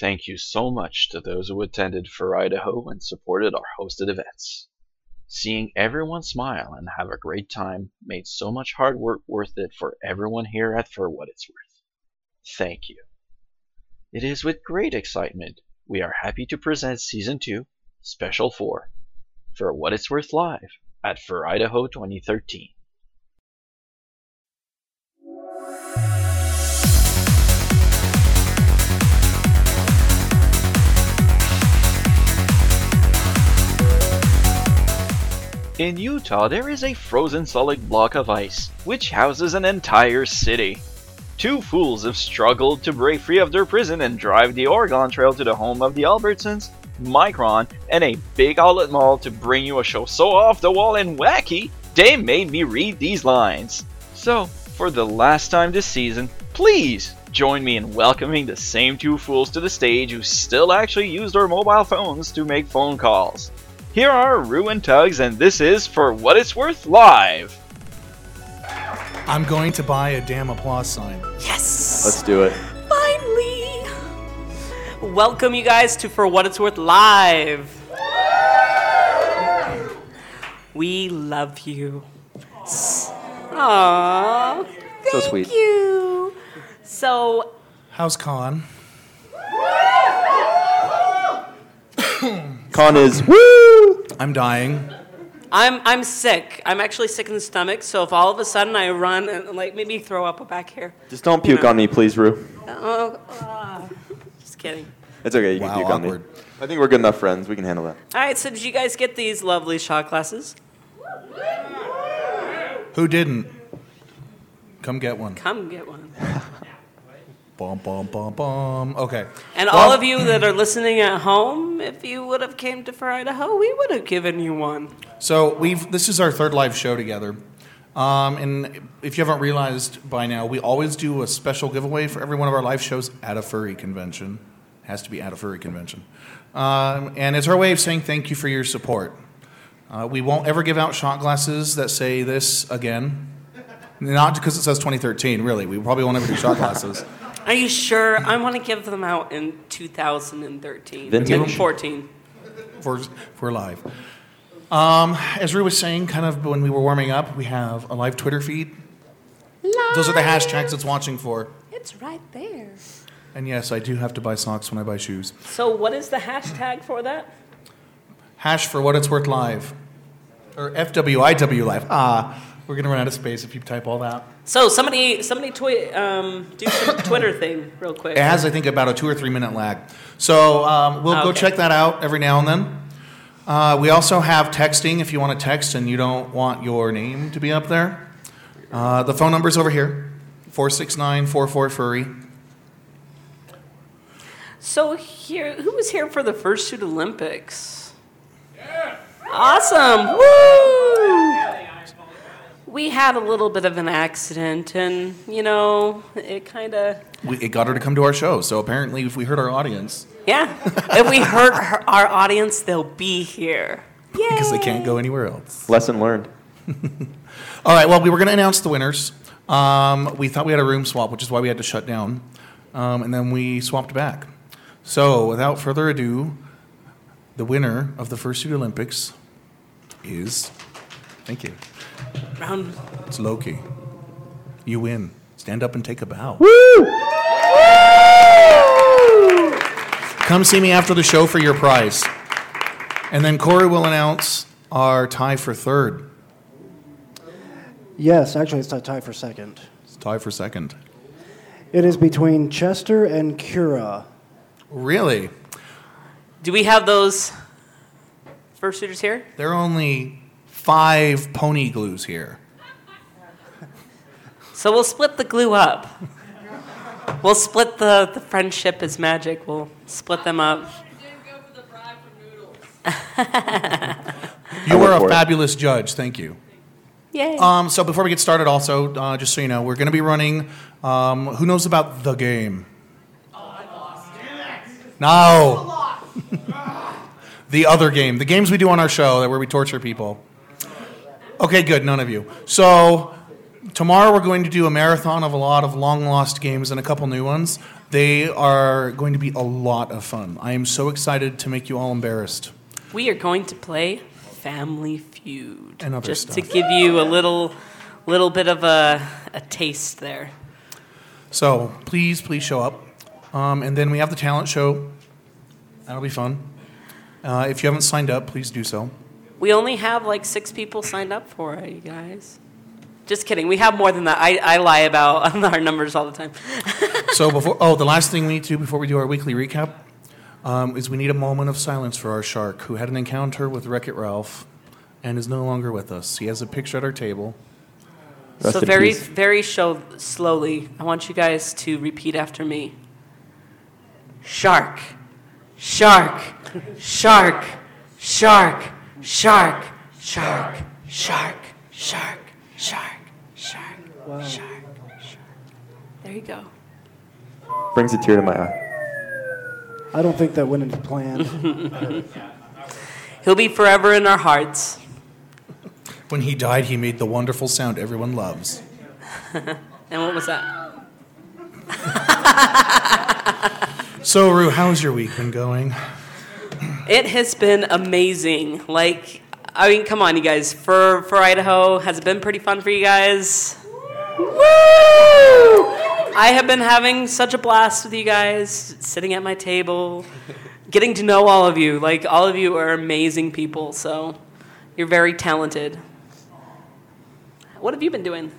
Thank you so much to those who attended Fur Idaho and supported our hosted events. Seeing everyone smile and have a great time made so much hard work worth it for everyone here at Fur What It's Worth. Thank you. It is with great excitement we are happy to present Season 2, Special 4, Fur What It's Worth Live at Fur Idaho 2013. In Utah, there is a frozen solid block of ice, which houses an entire city. Two fools have struggled to break free of their prison and drive the Oregon Trail to the home of the Albertsons, Micron, and a big outlet mall to bring you a show so off the wall and wacky, they made me read these lines. So, for the last time this season, please join me in welcoming the same two fools to the stage who still actually use their mobile phones to make phone calls. Here are Rue and Tugs, and this is Fur What It's Worth Live. I'm going to buy a damn applause sign. Yes! Let's do it. Finally! Welcome you guys to Fur What It's Worth Live. We love you. Aww. So sweet. Thank you. So... how's Con? Con is woo! I'm dying. I'm sick. I'm actually sick in the stomach, so if all of a sudden I run and like maybe throw up back here. Just don't puke on me, please, Rue. Just kidding. It's okay, you can puke awkward. On me. I think we're good enough friends. We can handle that. Alright, so did you guys get these lovely shot glasses? Who didn't? Come get one. Come get one. Bum, bum, bum, bum. Okay. And all of you that are listening at home, if you would have came to Fur Idaho, we would have given you one. So this is our third live show together. And if you haven't realized by now, we always do a special giveaway for every one of our live shows at a furry convention. It has to be at a furry convention. And it's our way of saying thank you for your support. We won't ever give out shot glasses that say this again. Not because it says 2013, really. We probably won't ever do shot glasses. Are you sure? I want to give them out in 2013. Then 14. We're live. As Rue was saying, kind of when we were warming up, we have a live Twitter feed. Live. Those are the hashtags it's watching for. It's right there. And yes, I do have to buy socks when I buy shoes. So what is the hashtag for that? Hash for what it's worth live. Or FWIW live. We're going to run out of space if you type all that. So somebody tweet, do some Twitter thing real quick. It has, I think, about a 2 or 3 minute lag. So we'll go check that out every now and then. We also have texting if you want to text and you don't want your name to be up there. The phone number's over here, 469-44-FURRY. So who was here for the Fursuit Olympics? Yeah. Awesome. Woo! We had a little bit of an accident, and, you know, it kind of... It got her to come to our show, so apparently if we hurt our audience... Yeah, if we hurt our audience, they'll be here. Yay! Because they can't go anywhere else. Lesson learned. All right, well, we were going to announce the winners. We thought we had a room swap, which is why we had to shut down, and then we swapped back. So, without further ado, the winner of the Fursuit Olympics is... Thank you. Round. It's Loki. You win. Stand up and take a bow. Woo! Woo! Come see me after the show for your prize. And then Corey will announce our tie for third. Yes, actually it's not tie for second. It's tie for second. It is between Chester and Kira. Really? Do we have those fursuiters here? They're only... 5 pony glues here. So we'll split the glue up. We'll split the friendship is magic. We'll split them up. You didn't go for the bribe for noodles. You were a fabulous judge. Thank you. Yay. So before we get started also, just so you know, we're going to be running Who Knows About the Game? Oh, I lost. No. The other game. The games we do on our show where we torture people. Okay, good, none of you. So tomorrow we're going to do a marathon of a lot of long-lost games and a couple new ones. They are going to be a lot of fun. I am so excited to make you all embarrassed. We are going to play Family Feud. And other just stuff. To give you a little bit of a taste there. So please show up. And then we have the talent show. That'll be fun. If you haven't signed up, please do so. We only have like 6 people signed up for it, you guys. Just kidding. We have more than that. I lie about our numbers all the time. So the last thing we need to do before we do our weekly recap is we need a moment of silence for our shark who had an encounter with Wreck-It Ralph and is no longer with us. He has a picture at our table. So very, very slowly, I want you guys to repeat after me. Shark, shark, shark, shark, shark, shark, shark, shark, shark, shark, shark, shark. There you go. Brings a tear to my eye. I don't think that went into plan. He'll be forever in our hearts. When he died, he made the wonderful sound everyone loves. And what was that? So, Rue, how's your week been going? It has been amazing. Like, I mean, come on, you guys. Fur Idaho has been pretty fun for you guys. Woo! I have been having such a blast with you guys, sitting at my table, getting to know all of you. Like, all of you are amazing people, so you're very talented. What have you been doing?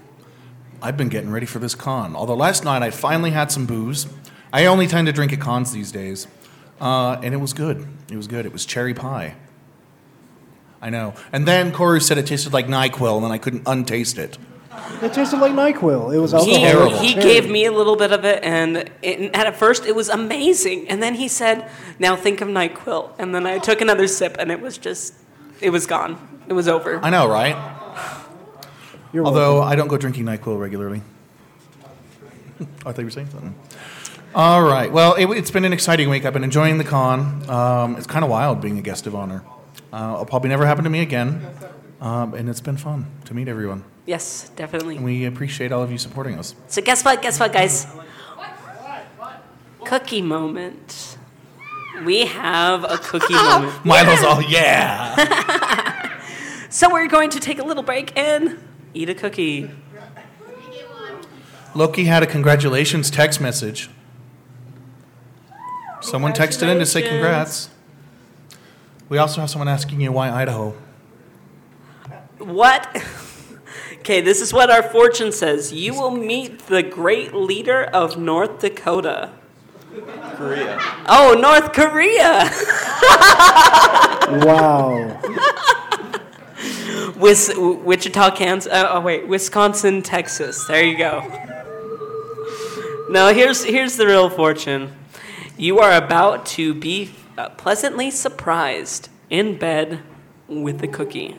I've been getting ready for this con, although last night I finally had some booze. I only tend to drink at cons these days. And it was good. It was cherry pie. I know. And then Corey said it tasted like NyQuil, and then I couldn't untaste it. It tasted like NyQuil. It was alcohol. Terrible. He gave me a little bit of it, and at first it was amazing. And then he said, now think of NyQuil. And then I took another sip, and it was gone. It was over. I know, right? Although welcome. I don't go drinking NyQuil regularly. I thought you were saying something. All right. Well, it's been an exciting week. I've been enjoying the con. It's kind of wild being a guest of honor. It'll probably never happen to me again. And it's been fun to meet everyone. Yes, definitely. And we appreciate all of you supporting us. So guess what, guys? What? Cookie moment. We have a cookie moment. Milo's all, yeah. So we're going to take a little break and eat a cookie. Loki had a congratulations text message. Someone texted in to say congrats. We also have someone asking you why Idaho. What? Okay, this is what our fortune says. You will meet the great leader of North Dakota. Korea. Oh, North Korea. Wow. Wichita, Kansas. Oh, wait. Wisconsin, Texas. There you go. Now, here's the real fortune. You are about to be pleasantly surprised in bed with a cookie.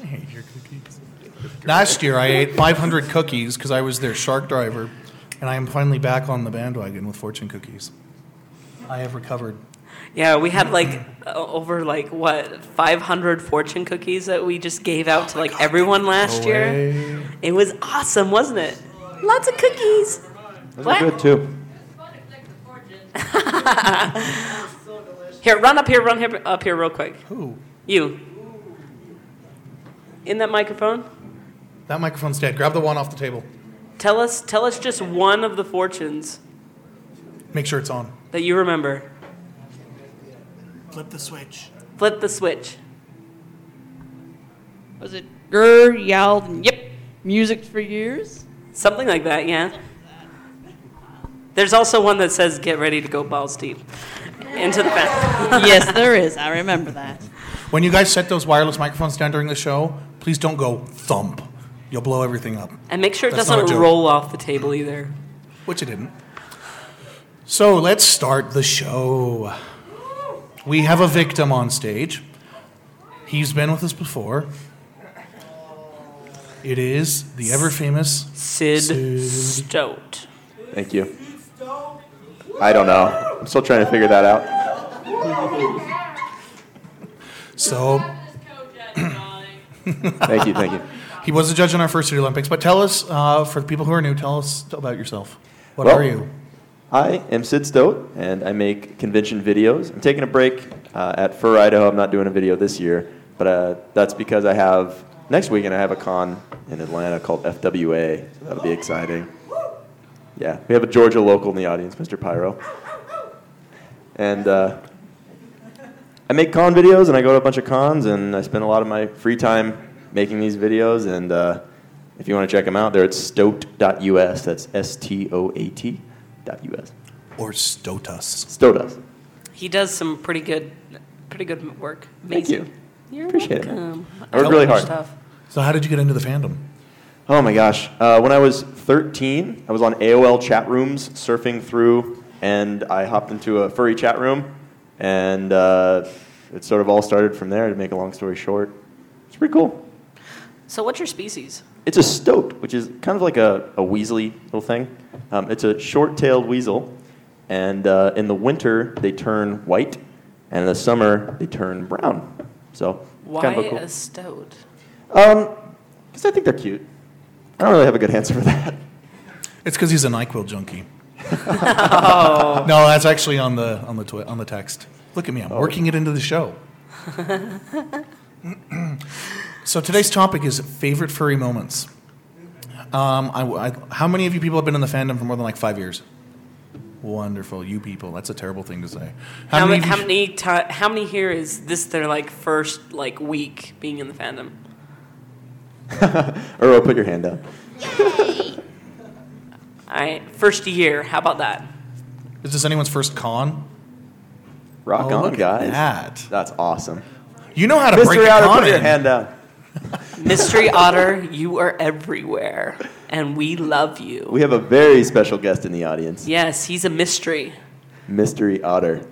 I hate your cookies. Last year, I ate 500 cookies because I was their shark driver, and I am finally back on the bandwagon with fortune cookies. I have recovered. Yeah, we had like over like what 500 fortune cookies that we just gave out to like everyone last year. It was awesome, wasn't it? Lots of cookies. Those are good, too. Here, run up here real quick. Who? You. In that microphone? That microphone's dead. Grab the one off the table. Tell us just one of the fortunes. Make sure it's on. That you remember. Flip the switch. Was it grr, yelled, and yip, music for years? Something like that, yeah. There's also one that says, get ready to go balls deep into the fence. Yes, there is. I remember that. When you guys set those wireless microphones down during the show, please don't go thump. You'll blow everything up. And make sure it doesn't roll off the table either. Which it didn't. So let's start the show. We have a victim on stage. He's been with us before. It is the ever-famous Sid Stout. Thank you. I don't know. I'm still trying to figure that out. So, thank you. He was a judge in our first City Olympics. But tell us, for the people who are new, tell us about yourself. What are you? I am Sid Stout, and I make convention videos. I'm taking a break at Fur Idaho. I'm not doing a video this year, but that's because I have next weekend. I have a con in Atlanta called FWA. So that'll be exciting. Yeah, we have a Georgia local in the audience, Mr. Pyro. And I make con videos, and I go to a bunch of cons, and I spend a lot of my free time making these videos. And if you want to check them out, they're at stoat.us. That's stoat.us. Or stoat.us. Stoat.us. He does some pretty good work. Amazing. Thank you. You're welcome. It. I work really hard. Stuff. So how did you get into the fandom? Oh my gosh. When I was 13, I was on AOL chat rooms surfing through, and I hopped into a furry chat room, and it sort of all started from there, to make a long story short. It's pretty cool. So what's your species? It's a stoat, which is kind of like a weaselly little thing. It's a short-tailed weasel, and in the winter, they turn white, and in the summer, they turn brown. So why kind of a cool... stoat? Because I think they're cute. I don't really have a good answer for that. It's because he's a NyQuil junkie. Oh. No, that's actually on the text. Look at me, I'm working it into the show. So today's topic is favorite furry moments. How many of you people have been in the fandom for more than like 5 years? Wonderful, you people. That's a terrible thing to say. How many here is this their like first like week being in the fandom? Earl, put your hand up. Yay! All right, first year. How about that? Is this anyone's first con? Rock on, guys! That's awesome. You know how to break a con. Mystery Otter, put your hand up. Mystery Otter, you are everywhere, and we love you. We have a very special guest in the audience. Yes, he's a mystery. Mystery Otter.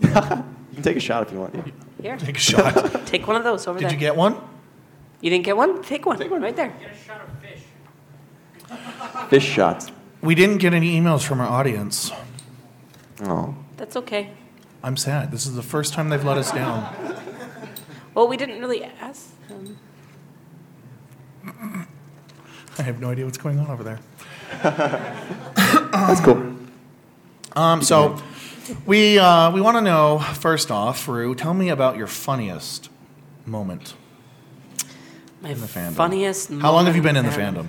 You can take a shot if you want. Here. Take a shot. Take one of those over there. Did you get one? You didn't get one? Take one. Take one right there. Get a shot of fish. Fish shots. We didn't get any emails from our audience. Oh. That's okay. I'm sad. This is the first time they've let us down. Well, we didn't really ask them. I have no idea what's going on over there. That's cool. So we want to know, first off, Rue, tell me about your funniest moment. My funniest moment. How long have you been in the fandom?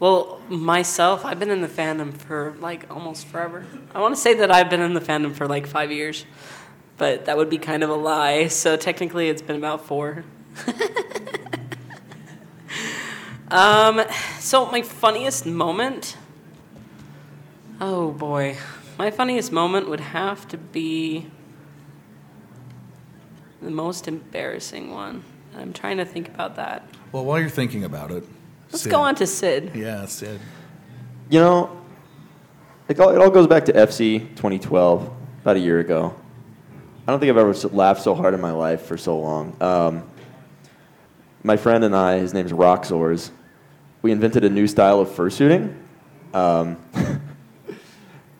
Well, myself, I've been in the fandom for like almost forever. I want to say that I've been in the fandom for like 5 years, but that would be kind of a lie. So technically it's been about 4. So my funniest moment? Oh boy. My funniest moment would have to be the most embarrassing one. I'm trying to think about that. Well, while you're thinking about it, let's go on to Sid. Yeah, Sid. You know, it all goes back to FC 2012, about a year ago. I don't think I've ever laughed so hard in my life for so long. My friend and I, his name's Rockzors, we invented a new style of fursuiting.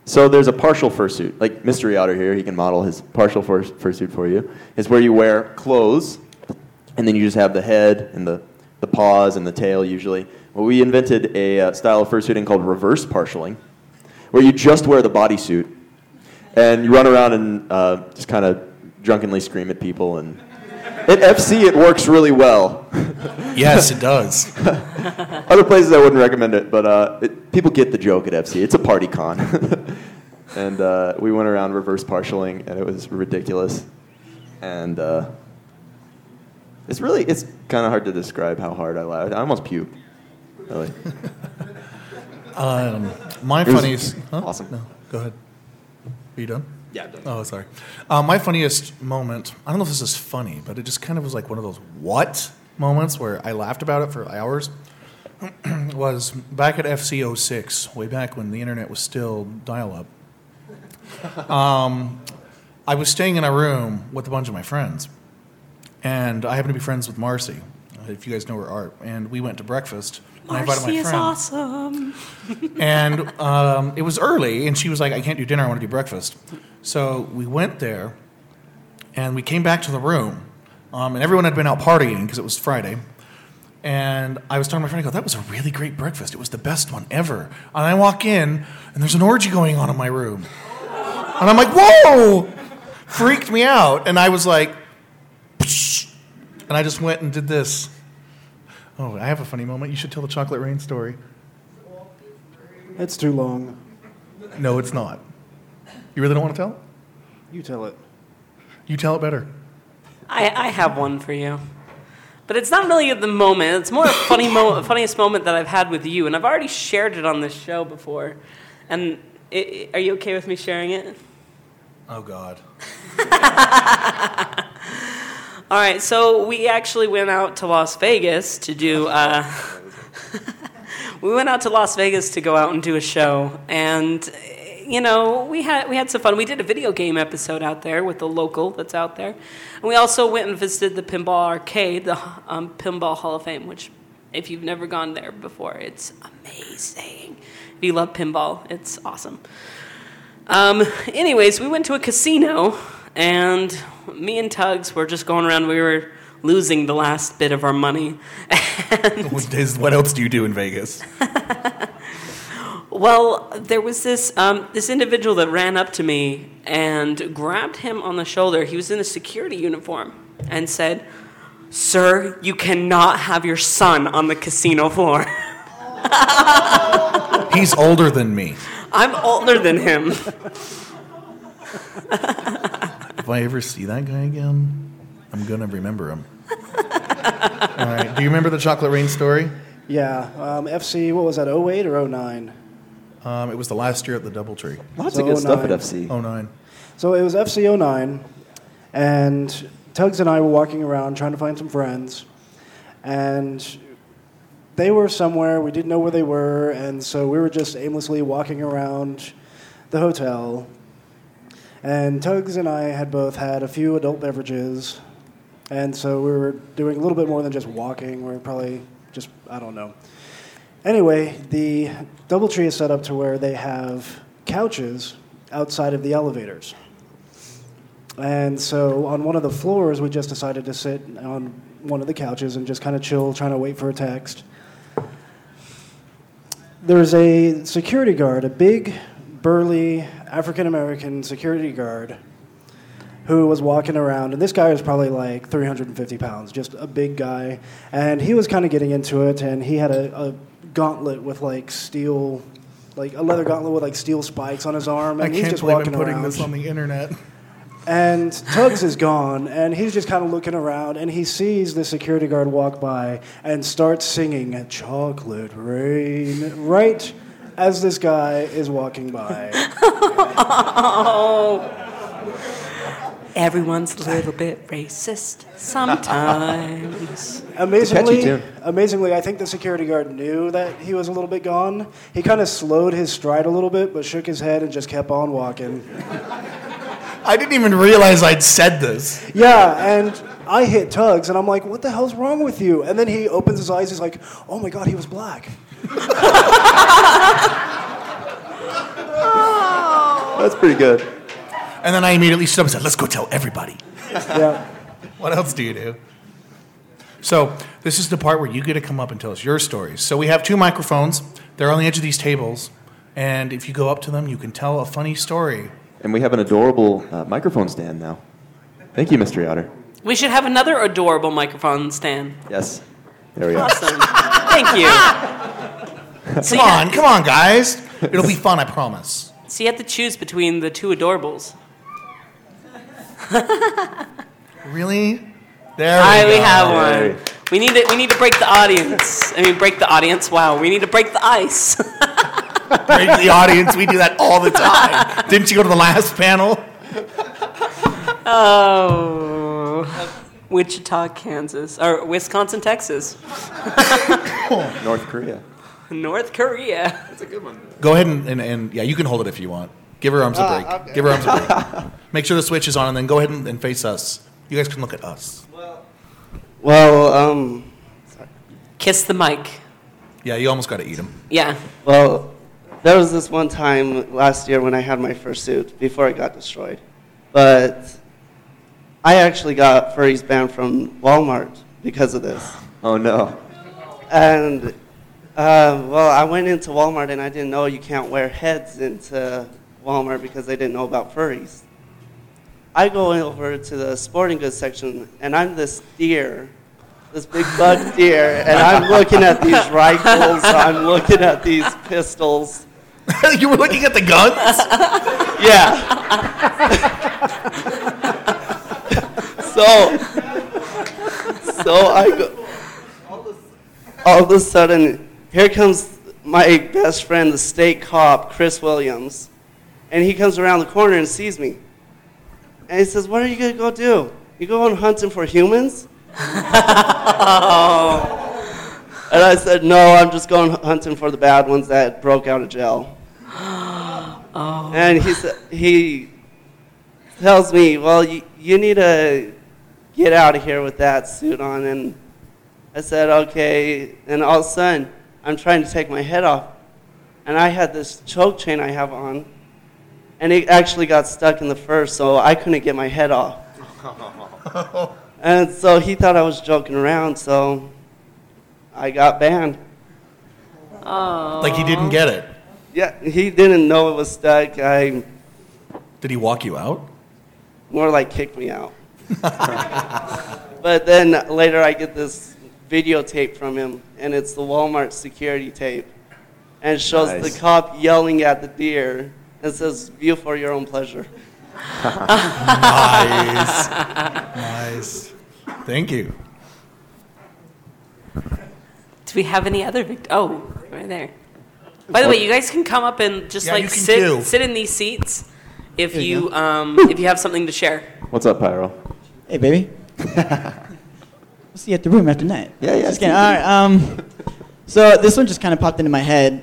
So there's a partial fursuit. Like Mystery Otter here, he can model his partial fursuit for you. It's where you wear clothes, and then you just have the head and the paws and the tail, usually. Well, we invented a style of fursuiting called reverse partialing, where you just wear the bodysuit, and you run around and just kind of drunkenly scream at people. And at FC, it works really well. Yes, it does. Other places, I wouldn't recommend it, but people get the joke at FC. It's a party con. And we went around reverse partialing, and it was ridiculous. And... It's kind of hard to describe how hard I laughed. I almost puked. Really. My funniest... Huh? Awesome. No, go ahead. Are you done? Yeah, I'm done. Oh, sorry. My funniest moment... I don't know if this is funny, but it just kind of was like one of those what moments where I laughed about it for hours. Was back at FC 06, way back when the internet was still dial-up. I was staying in a room with a bunch of my friends. And I happen to be friends with Marcy, if you guys know her art. And we went to breakfast. Marcy is awesome. And it was early, and she was like, I can't do dinner, I want to do breakfast. So we went there, and we came back to the room. And everyone had been out partying, because it was Friday. And I was talking to my friend, I go, that was a really great breakfast. It was the best one ever. And I walk in, and there's an orgy going on in my room. And I'm like, whoa! Freaked me out. And I was like, psh! And I just went and did this. Oh, I have a funny moment. You should tell the Chocolate Rain story. That's too long. No, it's not. You really don't want to tell it? You tell it. You tell it better. I have one for you. But it's not really at the moment. It's more a funny funniest moment that I've had with you, and I've already shared it on this show before. And are you okay with me sharing it? Oh, God. All right, so we actually went out to Las Vegas to do... we went out to Las Vegas to go out and do a show, and... You know, we had some fun. We did a video game episode out there with the local that's out there. And we also went and visited the Pinball Arcade, the Pinball Hall of Fame, which, if you've never gone there before, it's amazing. If you love pinball, it's awesome. Anyways, we went to a casino, and me and Tugs were just going around. We were losing the last bit of our money. What else do you do in Vegas? Well, there was this this individual that ran up to me and grabbed him on the shoulder. He was in a security uniform and said, "Sir, you cannot have your son on the casino floor." He's older than me. I'm older than him. If I ever see that guy again, I'm going to remember him. All right. Do you remember the Chocolate Rain story? Yeah. FC, what was that, 08 or 09? It was the last year at the Doubletree. Lots of good stuff at FC. 09. So it was FC 09, and Tugs and I were walking around trying to find some friends, and they were somewhere. We didn't know where they were, and so we were just aimlessly walking around the hotel. And Tugs and I had both had a few adult beverages, and so we were doing a little bit more than just walking. We were probably just, I don't know. Anyway, the Doubletree is set up to where they have couches outside of the elevators. And so on one of the floors, we just decided to sit on one of the couches and just kind of chill, trying to wait for a text. There's a security guard, a big, burly, African-American security guard who was walking around. And this guy was probably like 350 pounds, just a big guy. And he was kind of getting into it, and he had a gauntlet with like steel, like a leather gauntlet with like steel spikes on his arm, and he's just walking around. I can't believe I'm putting this on the internet. And Tugs is gone, and he's just kind of looking around, and he sees the security guard walk by and starts singing "Chocolate Rain" right as this guy is walking by. Everyone's a little bit racist sometimes. Amazingly, I think the security guard knew that he was a little bit gone. He kind of slowed his stride a little bit, but shook his head and just kept on walking. I didn't even realize I'd said this. Yeah, and I hit Tugs, and I'm like, what the hell's wrong with you? And then he opens his eyes, he's like, oh my God, he was black. That's pretty good. And then I immediately stood up and said, let's go tell everybody. Yeah. What else do you do? So this is the part where you get to come up and tell us your stories. So we have two microphones. They're on the edge of these tables. And if you go up to them, you can tell a funny story. And we have an adorable microphone stand now. Thank you, Mr. Otter. We should have another adorable microphone stand. Yes. There we go. Awesome. Thank you. Come on, guys. It'll be fun, I promise. So you have to choose between the two adorables. Really? There we go. We have one. We need to break the audience. Wow, we need to break the ice. Break the audience. We do that all the time. Didn't you go to the last panel? Oh. Wichita, Kansas. Or Wisconsin, Texas. North Korea. That's a good one. Go ahead and yeah, you can hold it if you want. Give her arms a break. Okay. Give her arms a break. Make sure the switch is on, and then go ahead and face us. You guys can look at us. Well, sorry. Kiss the mic. Yeah, you almost got to eat him. Yeah. Well, there was this one time last year when I had my fursuit before it got destroyed. But I actually got furries banned from Walmart because of this. Oh, no. And, well, I went into Walmart and I didn't know you can't wear heads into Walmart because they didn't know about furries. I go over to the sporting goods section and I'm this deer, this big buck deer, and I'm looking at these rifles, I'm looking at these pistols. You were looking at the guns? Yeah. So I go, all of a sudden, here comes my best friend, the state cop, Chris Williams, and he comes around the corner and sees me. And he says, what are you going to go do? You going hunting for humans? Oh. And I said, no, I'm just going hunting for the bad ones that broke out of jail. Oh. And he tells me, well, you need to get out of here with that suit on. And I said, okay. And all of a sudden, I'm trying to take my head off. And I had this choke chain I have on. And it actually got stuck in the fur, so I couldn't get my head off. And so he thought I was joking around, so I got banned. Aww. Like he didn't get it? Yeah, he didn't know it was stuck. Did he walk you out? More like kick me out. But then later I get this videotape from him, and it's the Walmart security tape. And it shows the cop yelling at the deer. It says, view for your own pleasure. Nice. Nice. Thank you. Do we have any other victims? Oh, right there. By the way, you guys can come up and just sit in these seats if you have something to share. What's up, Pyro? Hey, baby. We'll see you at the room after night. Yeah. Just kidding. All right. So this one just kind of popped into my head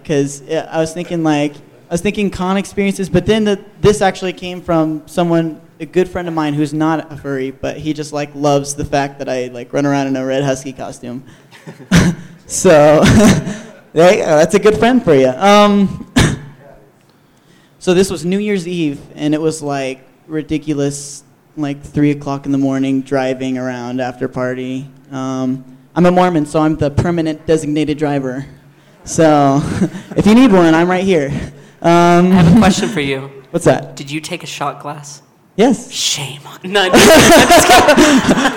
because I was thinking con experiences, but then this actually came from a good friend of mine who's not a furry, but he just loves the fact that I run around in a red husky costume. So there you go. That's a good friend for you. So this was New Year's Eve, and it was ridiculous, 3 o'clock in the morning, driving around after party. I'm a Mormon, so I'm the permanent designated driver. So if you need one, I'm right here. I have a question for you. What's that? Did you take a shot glass? Yes. Shame on you. No, I'm just kidding.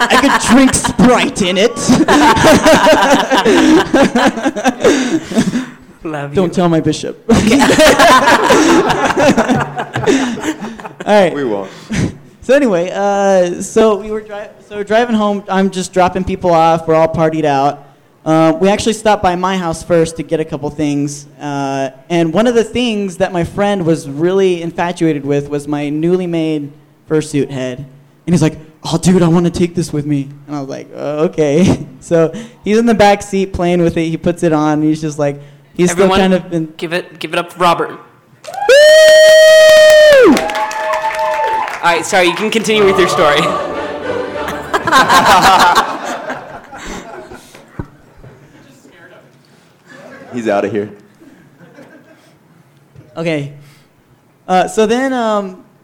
I could drink Sprite in it. Love you. Don't tell my bishop. Okay. All right. We won't. So anyway, driving home. I'm just dropping people off. We're all partied out. We actually stopped by my house first to get a couple things, and one of the things that my friend was really infatuated with was my newly made fursuit head. And he's like, oh, dude, I want to take this with me. And I was like, oh, okay. So he's in the back seat playing with it. He puts it on, and he's just like, he's everyone still kind of been... Give it up for Robert. Woo! All right, sorry, you can continue with your story. He's out of here. Okay.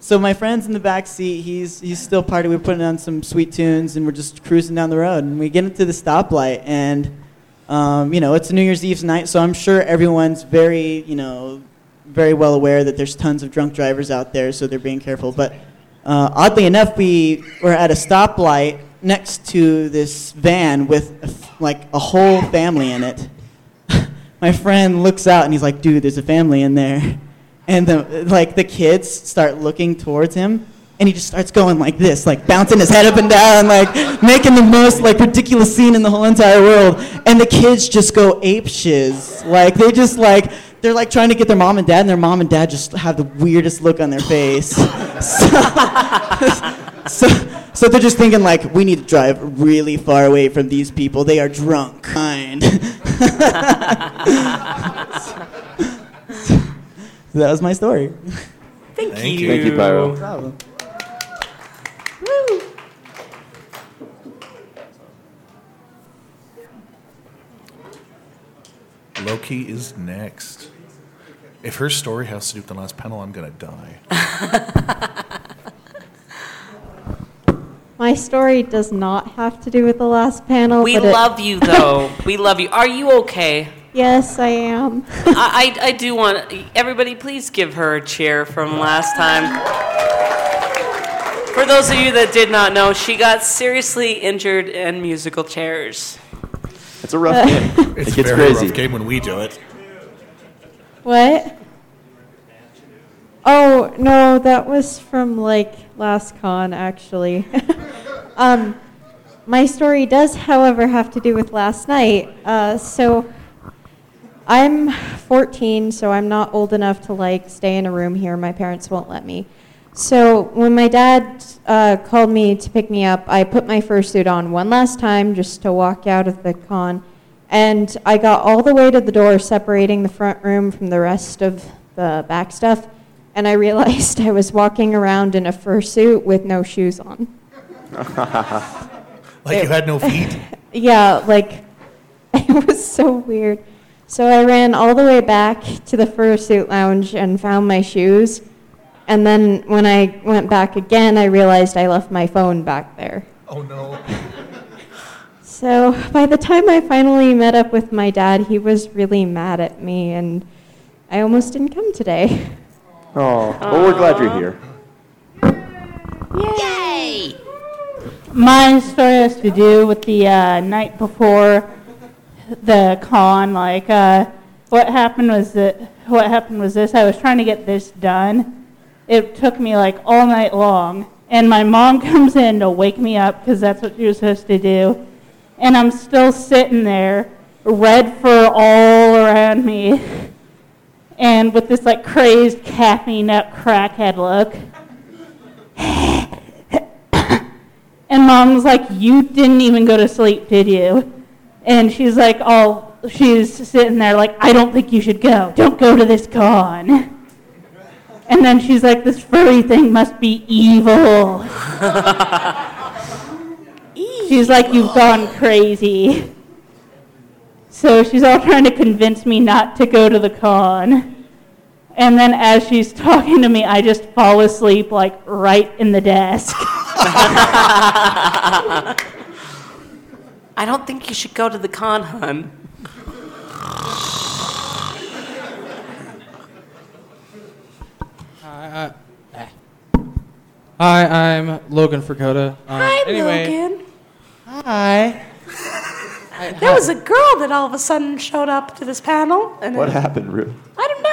So my friend's in the back seat. He's still partying. We're putting on some sweet tunes, and we're just cruising down the road. And we get into the stoplight, and it's a New Year's Eve night, so I'm sure everyone's very very well aware that there's tons of drunk drivers out there, so they're being careful. But oddly enough, we were at a stoplight next to this van with a whole family in it. My friend looks out and he's like, dude, there's a family in there. And the kids start looking towards him, and he just starts going like this, bouncing his head up and down, making the most ridiculous scene in the whole entire world. And the kids just go ape shiz. They just they're trying to get their mom and dad, and their mom and dad just have the weirdest look on their face. So they're just thinking we need to drive really far away from these people. They are drunk. Kind. So that was my story. Thank you. Thank you, Pyro. No problem. Woo. Loki is next. If her story has to do with the last panel, I'm going to die. My story does not have to do with the last panel. We love you, though. We love you. Are you okay? Yes, I am. I do want... Everybody, please give her a cheer from last time. For those of you that did not know, she got seriously injured in musical chairs. It's a rough game. It gets crazy. It's a rough game when we do it. What? Oh, no, that was from, last con, actually. My story does, however, have to do with last night. So I'm 14, so I'm not old enough to, stay in a room here. My parents won't let me. So when my dad called me to pick me up, I put my fursuit on one last time just to walk out of the con. And I got all the way to the door separating the front room from the rest of the back stuff. And I realized I was walking around in a fursuit with no shoes on. You had no feet? Yeah, it was so weird. So I ran all the way back to the fursuit lounge and found my shoes. And then when I went back again, I realized I left my phone back there. Oh, no. So by the time I finally met up with my dad, he was really mad at me, and I almost didn't come today. Oh, well, we're glad you're here. Yay! My story has to do with the night before the con. What happened was this. I was trying to get this done. It took me all night long, and my mom comes in to wake me up because that's what she was supposed to do. And I'm still sitting there, red fur all around me. And with this, crazed, caffeine up, crackhead look. And Mom was like, you didn't even go to sleep, did you? And she's like, she's sitting there I don't think you should go. Don't go to this con. And then she's like, this furry thing must be evil. She's like, you've gone crazy. So she's all trying to convince me not to go to the con. And then as she's talking to me, I just fall asleep, right in the desk. I don't think you should go to the con, hun. Hi, I'm Logan Fracotta. Logan. Hi. There was a girl that all of a sudden showed up to this panel. And what happened, Rue? I don't know.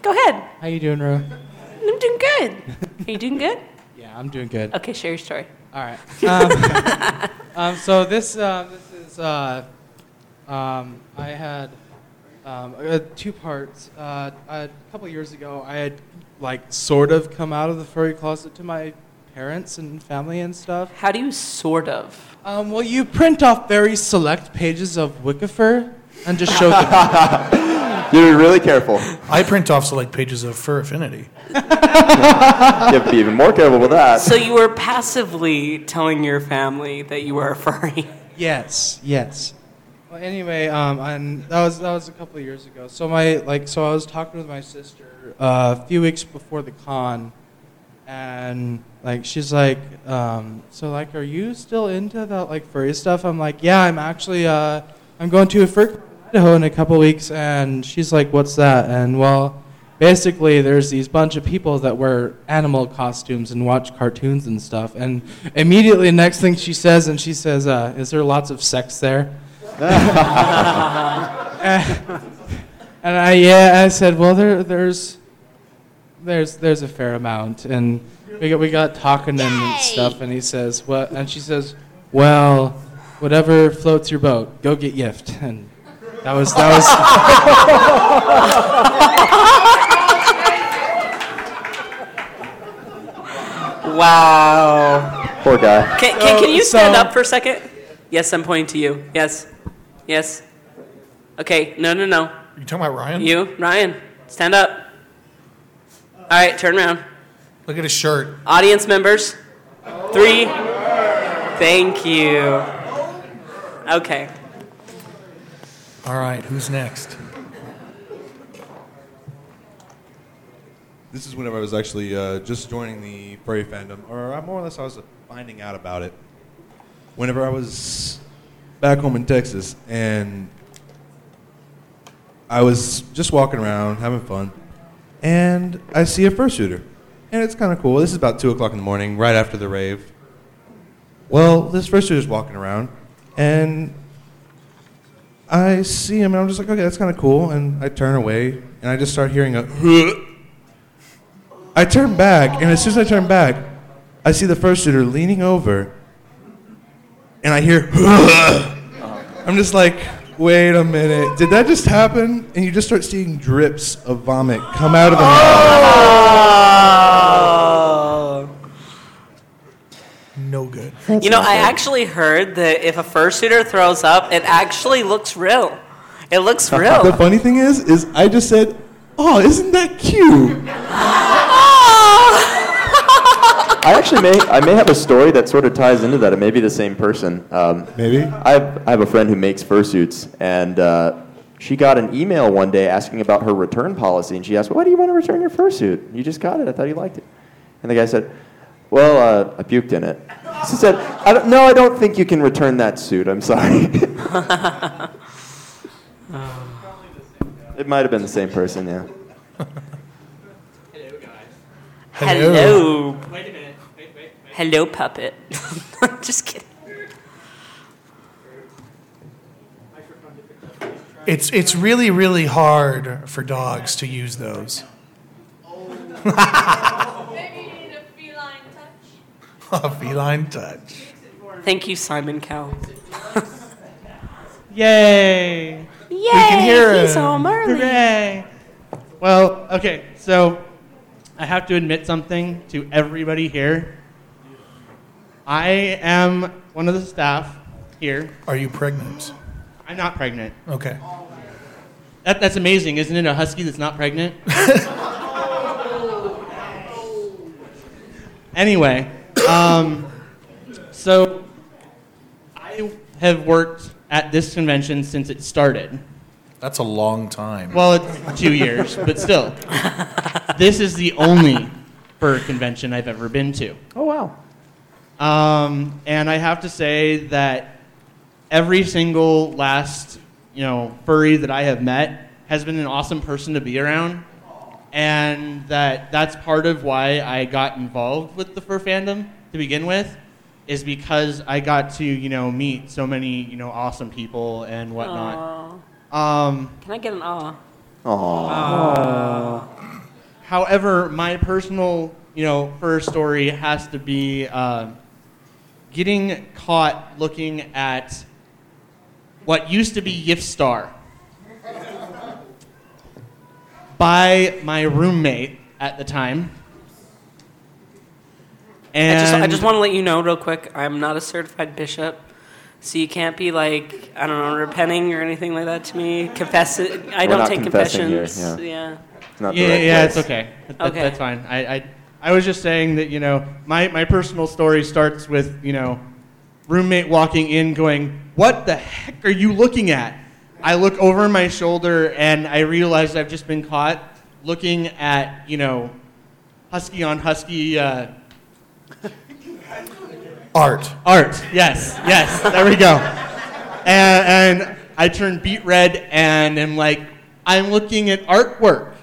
Go ahead. How you doing, Rue? I'm doing good. Are you doing good? Yeah, I'm doing good. Okay, share your story. All right. So this is I had two parts. A couple years ago, I had sort of come out of the furry closet to my parents and family and stuff. How do you sort of? Well, you print off very select pages of Wikifur and just show them. You're really careful. I print off select pages of Fur Affinity. You have to be even more careful with that. So you were passively telling your family that you were a furry. Yes. Well, anyway, and that was a couple of years ago. So I was talking with my sister a few weeks before the con. And, she's like, are you still into that, furry stuff? I'm like, yeah, I'm actually, I'm going to Fur Idaho in a couple weeks. And she's like, what's that? And, well, basically there's these bunch of people that wear animal costumes and watch cartoons and stuff. And immediately next thing she says, is there lots of sex there? I said, well, There's a fair amount, and we got talking and stuff, and he says what, and she says, well, whatever floats your boat, go get yiffed, and that was wow, poor guy. Can you stand up for a second? Yes, I'm pointing to you. Yes. Okay, no. You talking about Ryan? You, Ryan, stand up. All right, turn around. Look at his shirt. Audience members. 3. Thank you. Okay. All right, who's next? This is whenever I was actually just joining the furry fandom, or more or less I was finding out about it whenever I was back home in Texas, and I was just walking around having fun, and I see a fursuiter, and it's kind of cool. This is about 2 o'clock in the morning, right after the rave. Well, this fursuiter's walking around, and I see him, and I'm just like, okay, that's kind of cool, and I turn away, and I just start hearing a I turn back, and as soon as I turn back, I see the fursuiter leaning over, and I hear I'm just like, wait a minute, did that just happen? And you just start seeing drips of vomit come out of the mouth. No good. You know, I actually heard that if a fursuiter throws up, it actually looks real. It looks real. The funny thing is I just said, oh, isn't that cute? I may have a story that sort of ties into that. It may be the same person. Maybe. I have a friend who makes fursuits, and she got an email one day asking about her return policy, and she asked, why do you want to return your fursuit? You just got it. I thought you liked it. And the guy said, well, I puked in it. She said, I don't think you can return that suit. I'm sorry. It might have been the same person, yeah. Hello, guys. Hello. Wait a minute. Wait. Hello, puppet. I'm just kidding. It's really, really hard for dogs to use those. A feline touch. Thank you, Simon Cowell. Yay! Yay! We can hear him. He's all Marley. Hooray! Well, okay, so I have to admit something to everybody here. I am one of the staff here. Are you pregnant? I'm not pregnant. Okay. That's amazing, isn't it? A husky that's not pregnant? Anyway. So I have worked at this convention since it started. That's a long time. Well, it's 2 years, but still. This is the only fur convention I've ever been to. Oh, wow. And I have to say that every single last, furry that I have met has been an awesome person to be around. And that's part of why I got involved with the fur fandom to begin with, is because I got to, meet so many, awesome people and whatnot. Can I get an aw? Aw. However, my personal, fur story has to be getting caught looking at what used to be Yifstar by my roommate at the time. And I just want to let you know real quick, I'm not a certified bishop, so you can't be like, I don't know, repenting or anything like that to me. Confess it. I don't take confessions. Here, yeah. Yeah, it's okay. Okay. That's fine. I was just saying that, my personal story starts with, roommate walking in going, what the heck are you looking at? I look over my shoulder, and I realize I've just been caught looking at, husky on husky. Art, yes, there we go. And I turn beet red, and I'm like, I'm looking at artwork.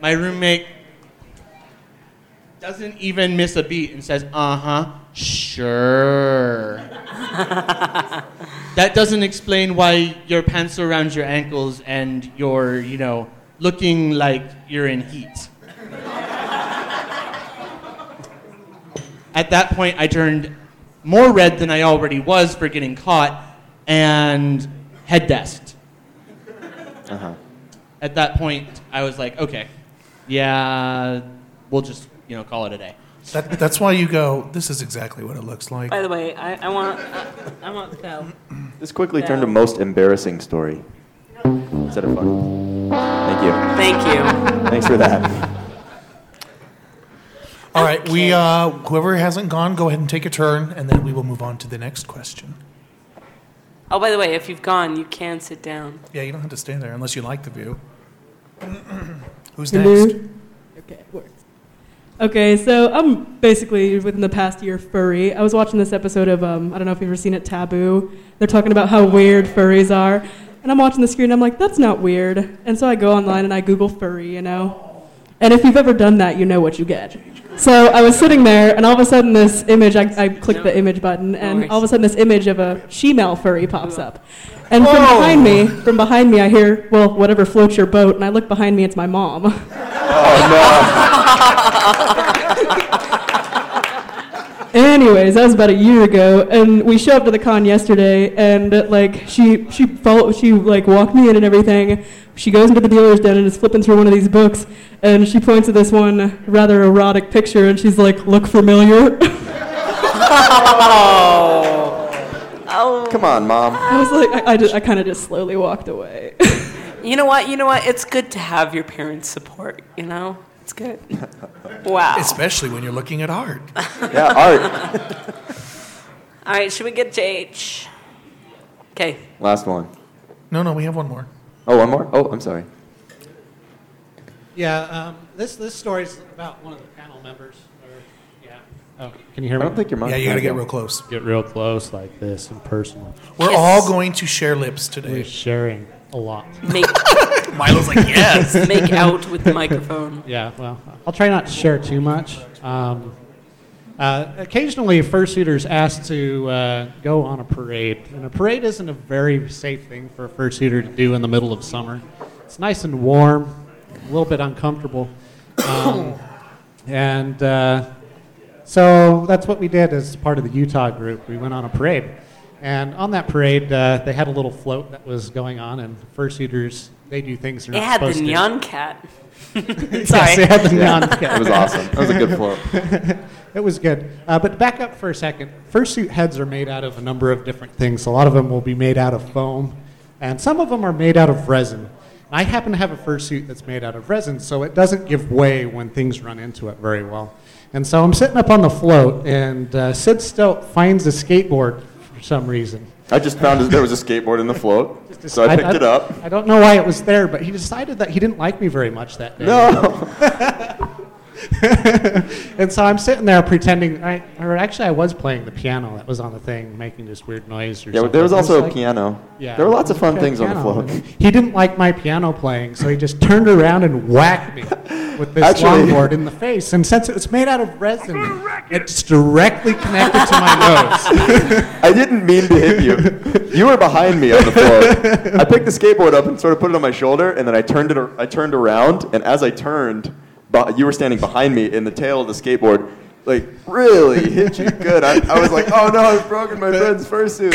My roommate doesn't even miss a beat and says, uh-huh. Sure. That doesn't explain why your pants are around your ankles and you're, looking like you're in heat. At that point, I turned more red than I already was for getting caught and head desked. Uh-huh. At that point, I was like, okay, yeah, we'll just, call it a day. That's why you go, this is exactly what it looks like. By the way, I want the bell. This quickly turned to most embarrassing story. Instead of fun. Thank you. Thanks for that. All right, okay. We whoever hasn't gone, go ahead and take a turn, and then we will move on to the next question. Oh, by the way, if you've gone, you can sit down. Yeah, you don't have to stay there unless you like the view. Who's next? Okay, it works. Okay, so I'm basically, within the past year, furry. I was watching this episode of, I don't know if you've ever seen it, Taboo. They're talking about how weird furries are. And I'm watching the screen, and I'm like, that's not weird. And so I go online, and I Google furry, you know. And if you've ever done that, you know what you get. So I was sitting there, and all of a sudden this image, I clicked the image button, and all of a sudden this image of a she-male furry pops up. And from behind me, I hear, well, whatever floats your boat. And I look behind me, it's my mom. Oh, no. Anyways, that was about a year ago, and we showed up to the con yesterday, and like she walked me in and everything. She goes into the dealer's den and is flipping through one of these books, and she points at this one rather erotic picture, and she's like, "Look familiar." Oh. Come on, Mom. I was like, I kind of just slowly walked away. You know what? It's good to have your parents' support, you know? It's good. Wow. Especially when you're looking at art. Yeah, art. All right, should we get to H? Okay. Last one. No, we have one more. Oh, one more? Oh, I'm sorry. Yeah, this story's about one of the panel members. Oh, can you hear me? I don't think your mom. Yeah, you got to get real close. Get real close like this and personal. We're all going to share lips today. We're sharing a lot. Milo's like, yes. Make out with the microphone. Yeah, well, I'll try not to share too much. Occasionally, fursuiters ask to go on a parade. And a parade isn't a very safe thing for a fursuiter to do in the middle of summer. It's nice and warm, a little bit uncomfortable. So that's what we did as part of the Utah group. We went on a parade. And on that parade, they had a little float that was going on, and fursuiters, they do things they're not supposed to. It had the Nyan Cat. Sorry. Yes, they had the Nyan Cat. It was awesome. That was a good float. It was good. But back up for a second. Fursuit heads are made out of a number of different things. A lot of them will be made out of foam, and some of them are made out of resin. I happen to have a fursuit that's made out of resin, so it doesn't give way when things run into it very well. And so I'm sitting up on the float, and Sid Stout finds a skateboard for some reason. I just found there was a skateboard in the float, so I picked it up. I don't know why it was there, but he decided that he didn't like me very much that day. No! And so I'm sitting there pretending, I was playing the piano that was on the thing, making this weird noise or something. Yeah, there was also a piano. Yeah, there were lots of fun things on the float. He didn't like my piano playing, so he just turned around and whacked me with this longboard in the face. And since it was made out of resin, it's directly connected to my nose. I didn't mean to hit you. You were behind me on the float. I picked the skateboard up and sort of put it on my shoulder, and then I turned around, and as I turned... But you were standing behind me, and the tail of the skateboard, like, really hit you good. I was like, oh, no, I've broken my friend's fursuit.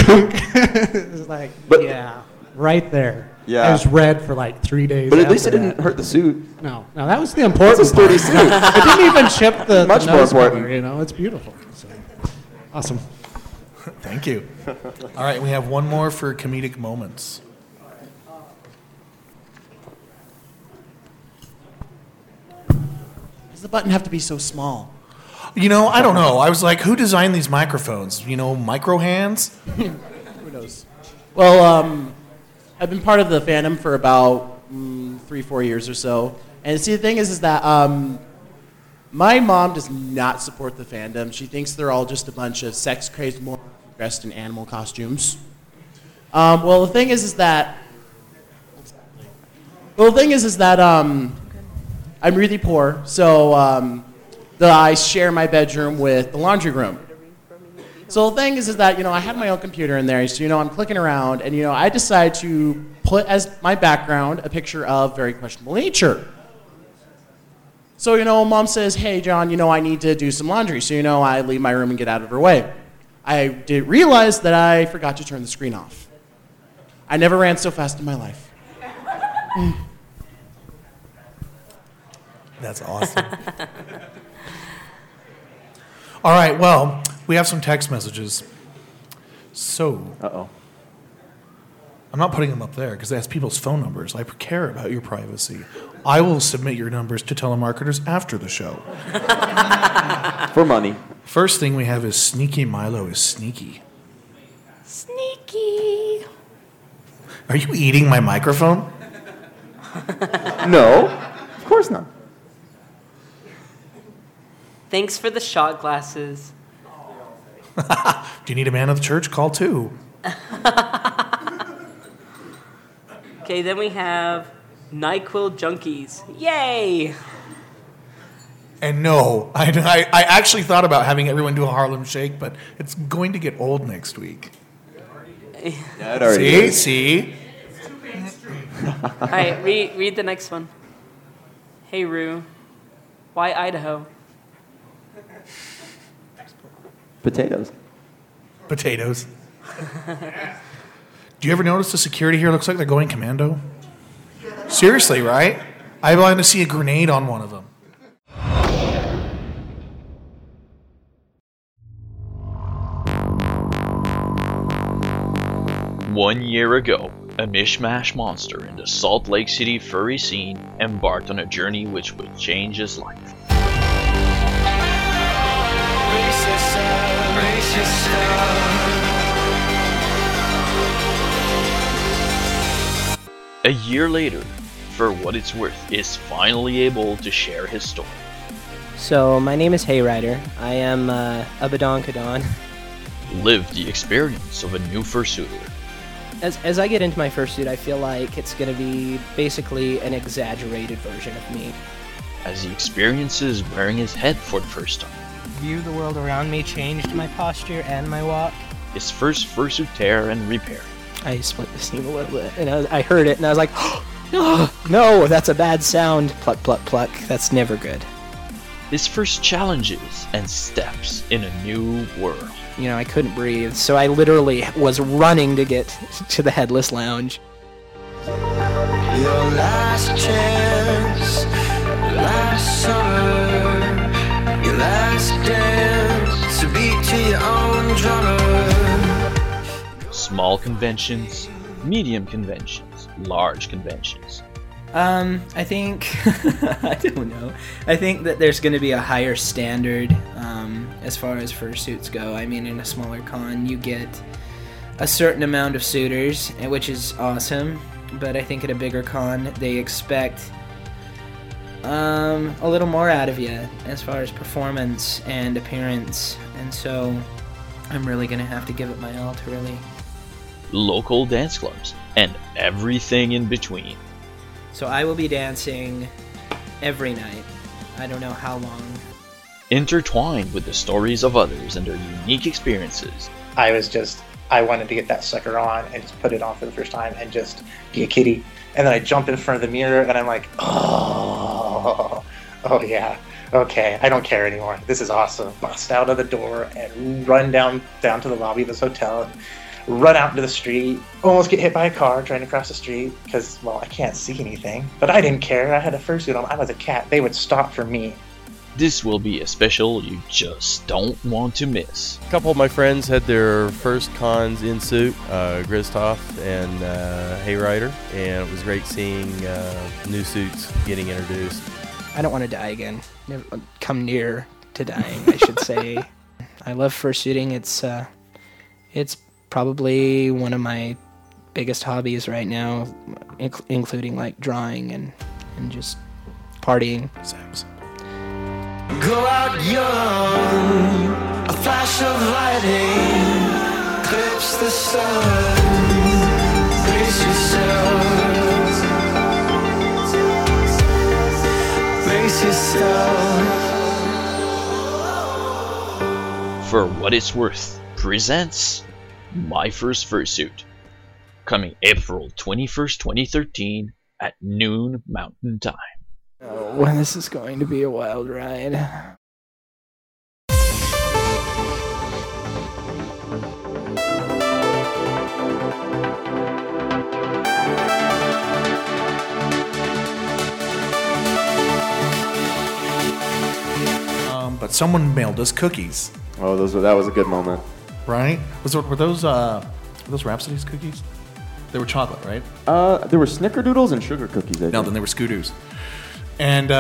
It was like, yeah, right there. Yeah. I was red for, like, 3 days But at least it didn't hurt the suit. No, that was the important part. It's a sturdy suit. It didn't even chip the much more important. Color, you know, it's beautiful. So. Awesome. Thank you. All right, we have one more for comedic moments. The button have to be so small? You know, I don't know. I was like, who designed these microphones? You know, micro hands? Who knows? Well, I've been part of the fandom for about 3-4 years or so. And see, the thing is that my mom does not support the fandom. She thinks they're all just a bunch of sex-crazed morons dressed in animal costumes. I'm really poor, so I share my bedroom with the laundry room. So the thing is that, you know, I have my own computer in there, so, you know, I'm clicking around, and, you know, I decide to put as my background a picture of very questionable nature. So, you know, Mom says, hey, John, you know, I need to do some laundry, so, you know, I leave my room and get out of her way. I did realize that I forgot to turn the screen off. I never ran so fast in my life. That's awesome. All right, well, we have some text messages. So, I'm not putting them up there because that's people's phone numbers. I care about your privacy. I will submit your numbers to telemarketers after the show. For money. First thing we have is Sneaky Milo is sneaky. Sneaky. Are you eating my microphone? No, of course not. Thanks for the shot glasses. Do you need a man of the church? Call 2. Okay, then we have NyQuil Junkies. Yay! And no, I actually thought about having everyone do a Harlem Shake, but it's going to get old next week. That already is. See? It's too mainstream. All right, read the next one. Hey, Rue. Why Idaho? Potatoes. Do you ever notice the security here looks like they're going commando? Seriously, right? I wanted to see a grenade on one of them. One year ago, a mishmash monster in the Salt Lake City furry scene embarked on a journey which would change his life. A year later, Fur What It's Worth is finally able to share his story. So, my name is Hayrider. I am Abadonkadon. Live the experience of a new fursuiter. As I get into my fursuit, I feel like it's going to be basically an exaggerated version of me. As he experiences wearing his head for the first time. View the world around me changed my posture and my walk. His first fursuit tear and repair. I split the seam a little bit, and I heard it, and I was like, oh, no, that's a bad sound. Pluck, pluck, pluck. That's never good. His first challenges and steps in a new world. You know, I couldn't breathe, so I literally was running to get to the Headless Lounge. Your last chance, last summer, your last dance to beat to your own drummer. Small conventions, medium conventions, large conventions. I think, I don't know. I think that there's going to be a higher standard as far as fursuits go. I mean, in a smaller con, you get a certain amount of suitors, which is awesome. But I think at a bigger con, they expect a little more out of you as far as performance and appearance. And so I'm really going to have to give it my all to really. Local dance clubs and everything in between. So I will be dancing every night. I don't know how long. Intertwined with the stories of others and their unique experiences. I wanted to get that sucker on and just put it on for the first time and just be a kitty. And then I jump in front of the mirror and I'm like, oh yeah, okay, I don't care anymore. This is awesome. Bust out of the door and run down to the lobby of this hotel. Run out into the street, almost get hit by a car trying to cross the street because, well, I can't see anything. But I didn't care. I had a fursuit on. I was a cat. They would stop for me. This will be a special you just don't want to miss. A couple of my friends had their first cons in suit, Gristoff and Hayrider, and it was great seeing new suits getting introduced. I don't want to die again. Never come near to dying, I should say. I love fursuiting. It's probably one of my biggest hobbies right now, including like drawing and just partying. Go out young, a flash of lighting, clips the sun, brace yourself, brace yourself. For What It's Worth presents My First Fursuit, coming April 21st, 2013 at noon Mountain Time. Oh, this is going to be a wild ride. But someone mailed us cookies. Oh, that was a good moment. Right? Were those Rhapsody's cookies? They were chocolate, right? There were Snickerdoodles and sugar cookies, I think. No, then they were Scoodoos. And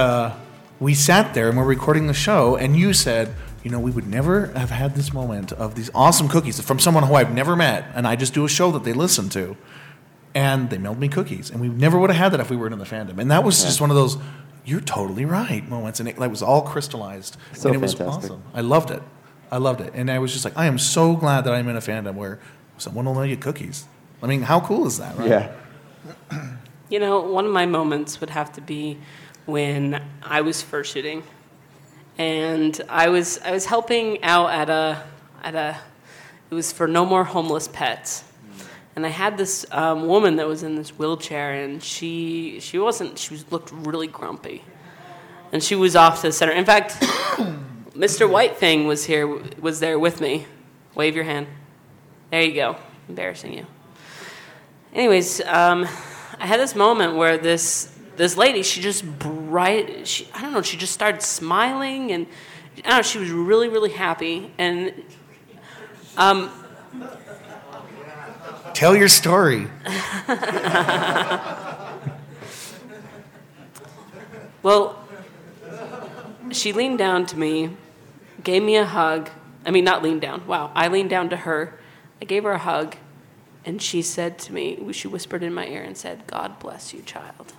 we sat there and we're recording the show, and you said, you know, we would never have had this moment of these awesome cookies from someone who I've never met, and I just do a show that they listen to, and they mailed me cookies, and we never would have had that if we weren't in the fandom. And that was just one of those, you're totally right moments. And it was all crystallized. So and it fantastic. Was awesome. I loved it. And I was just like, I am so glad that I'm in a fandom where someone will know you cookies. I mean, how cool is that, right? Yeah. You know, one of my moments would have to be when I was fursuiting. And I was helping out at a it was for No More Homeless Pets. And I had this woman that was in this wheelchair, and she looked really grumpy. And she was off to the center. In fact, Mr. White Thing was there with me. Wave your hand. There you go. Embarrassing you. Anyways, I had this moment where this lady, she just started smiling, and I don't know, she was really, really happy. And tell your story. Well, she leaned down to me, gave me a hug. I mean, not leaned down. Wow. I leaned down to her. I gave her a hug, and she said to me, she whispered in my ear and said, "God bless you, child."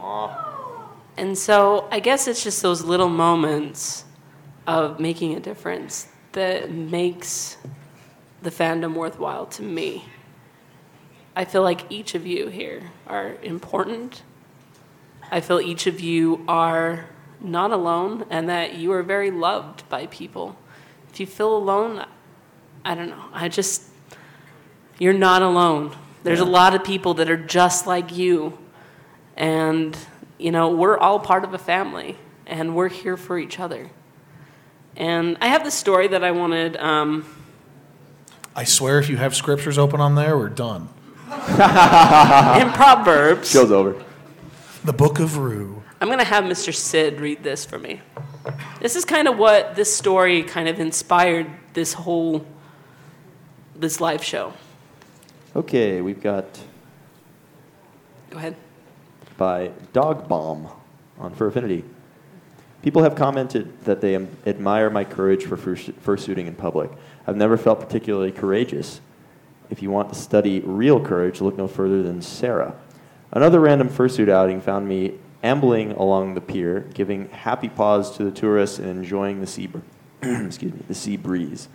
Aww. And so I guess it's just those little moments of making a difference that makes the fandom worthwhile to me. I feel like each of you here are important. I feel each of you are not alone and that you are very loved by people. If you feel alone, I don't know. You're not alone. There's a lot of people that are just like you. And, you know, we're all part of a family. And we're here for each other. And I have this story that I wanted. I swear if you have scriptures open on there, we're done. In Proverbs. Show's over. The Book of Rue. I'm going to have Mr. Sid read this for me. This is kind of what this story kind of inspired this live show. Okay, we've got... Go ahead. By Dog Bomb on Fur Affinity. People have commented that they admire my courage for fursuiting in public. I've never felt particularly courageous. If you want to study real courage, look no further than Sarah. Another random fursuit outing found me ambling along the pier, giving happy paws to the tourists and enjoying the sea breeze.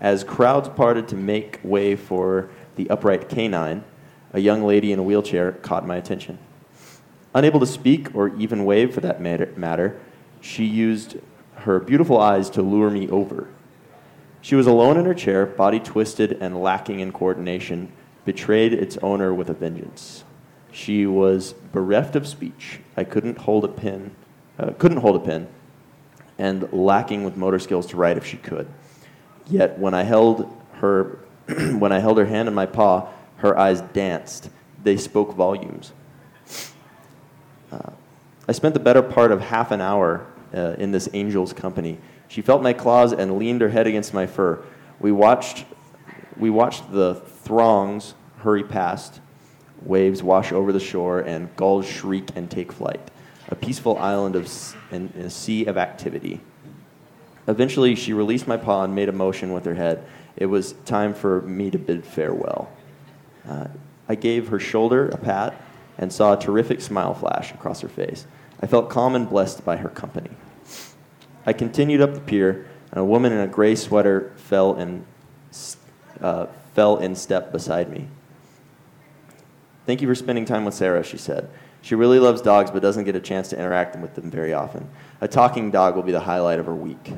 As crowds parted to make way for the upright canine, a young lady in a wheelchair caught my attention. Unable to speak or even wave for that matter, she used her beautiful eyes to lure me over. She was alone in her chair, body twisted and lacking in coordination, betrayed its owner with a vengeance. She was bereft of speech. I couldn't hold a pin, and lacking with motor skills to write if she could. Yet when I held her hand in my paw, her eyes danced. They spoke volumes. I spent the better part of half an hour in this angel's company. She felt my claws and leaned her head against my fur. We watched the throngs hurry past, waves wash over the shore, and gulls shriek and take flight. A peaceful island and a sea of activity. Eventually, she released my paw and made a motion with her head. It was time for me to bid farewell. I gave her shoulder a pat and saw a terrific smile flash across her face. I felt calm and blessed by her company. I continued up the pier, and a woman in a gray sweater fell in step beside me. "Thank you for spending time with Sarah," she said. "She really loves dogs but doesn't get a chance to interact with them very often. A talking dog will be the highlight of her week."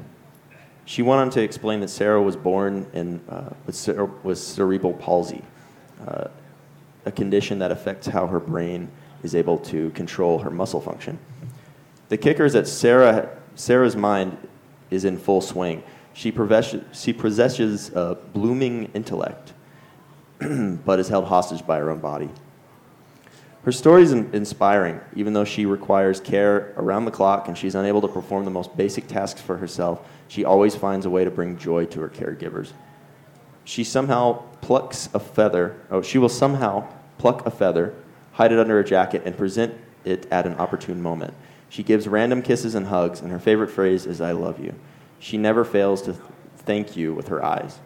She went on to explain that Sarah was born with cerebral palsy, a condition that affects how her brain is able to control her muscle function. The kicker is that Sarah's mind is in full swing. She possesses a blooming intellect, but is held hostage by her own body. Her story is inspiring, even though she requires care around the clock and she's unable to perform the most basic tasks for herself, she always finds a way to bring joy to her caregivers. She will somehow pluck a feather, hide it under her jacket, and present it at an opportune moment. She gives random kisses and hugs, and her favorite phrase is, "I love you." She never fails to thank you with her eyes.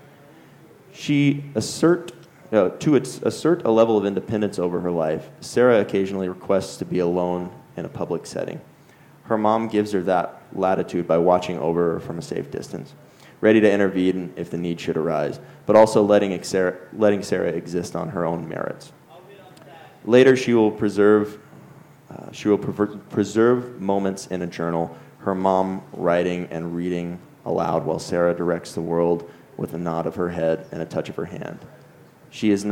To assert a level of independence over her life, Sarah occasionally requests to be alone in a public setting. Her mom gives her that latitude by watching over her from a safe distance, ready to intervene if the need should arise, but also letting Sarah exist on her own merits. Later, she will preserve moments in a journal, her mom writing and reading aloud while Sarah directs the world with a nod of her head and a touch of her hand. She has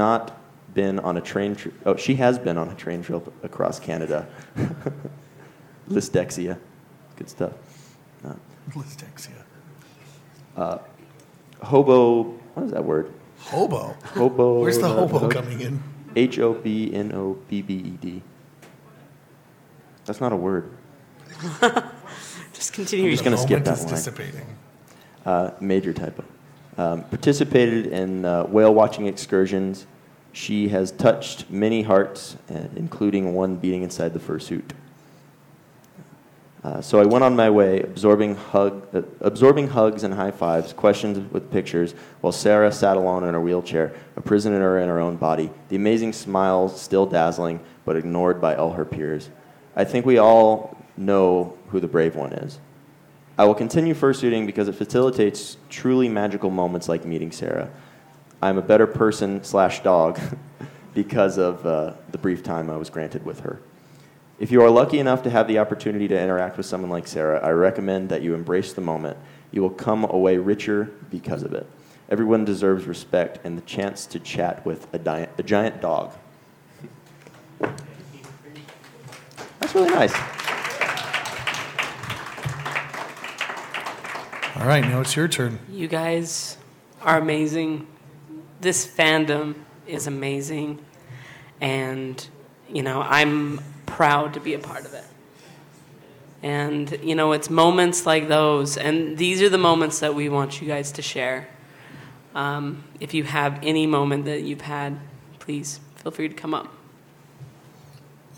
been on a train trip across Canada. Lysdexia. Good stuff. Lysdexia. Hobo. What is that word? Hobo. Hobo. Where's the hobo coming in? HOBNOBBED. That's not a word. Just continue. I'm just going to skip that line. Dissipating. Major typo. Participated in whale watching excursions. She has touched many hearts, including one beating inside the fursuit. So I went on my way, absorbing hugs and high fives, questions with pictures, while Sarah sat alone in her wheelchair, a prisoner in her own body, the amazing smile still dazzling, but ignored by all her peers. I think we all know who the brave one is. I will continue fursuiting because it facilitates truly magical moments like meeting Sarah. I'm a better person / dog because of the brief time I was granted with her. If you are lucky enough to have the opportunity to interact with someone like Sarah, I recommend that you embrace the moment. You will come away richer because of it. Everyone deserves respect and the chance to chat with a giant dog. That's really nice. All right, now it's your turn. You guys are amazing. This fandom is amazing. And, I'm proud to be a part of it. And, it's moments like those, and these are the moments that we want you guys to share. If you have any moment that you've had, please feel free to come up.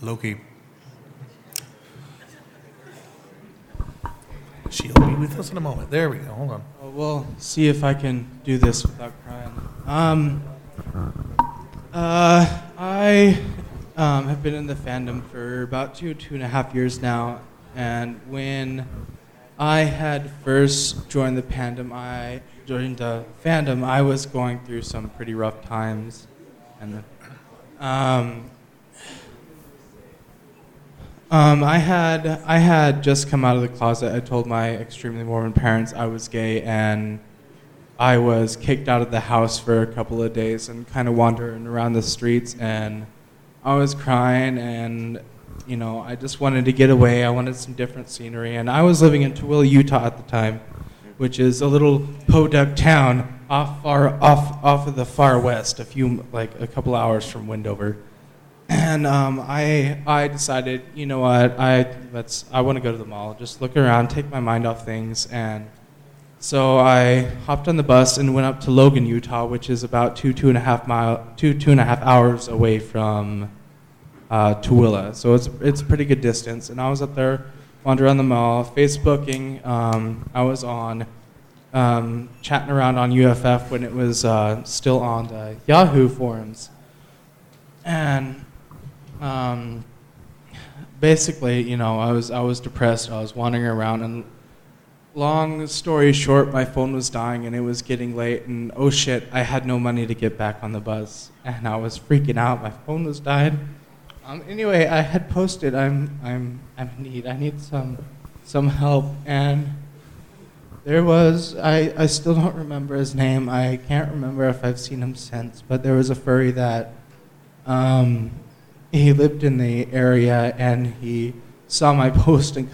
Loki. She'll be with us in a moment. There we go. Hold on. We'll see if I can do this without crying. I have been in the fandom for about two and a half years now, and when I had first joined the fandom, I was going through some pretty rough times, and I had just come out of the closet. I told my extremely Mormon parents I was gay, and I was kicked out of the house for a couple of days and kind of wandering around the streets, and I was crying, and, I just wanted to get away. I wanted some different scenery. And I was living in Tooele, Utah at the time, which is a little podunk town off of the far west, a couple hours from Wendover. And I decided, you know what, I want to go to the mall, just look around, take my mind off things. And so I hopped on the bus and went up to Logan, Utah, which is about two and a half hours away from Tooele. So it's a pretty good distance. And I was up there, wandering around the mall, Facebooking. I was on, chatting around on UFF when it was still on the Yahoo forums. And basically, I was depressed. I was wandering around, and long story short, my phone was dying, and it was getting late, and oh shit, I had no money to get back on the bus, and I was freaking out. My phone was dying. Anyway, I had posted, I'm in need. I need some help, and there was, I still don't remember his name. I can't remember if I've seen him since, but there was a furry that he lived in the area, and he saw my post and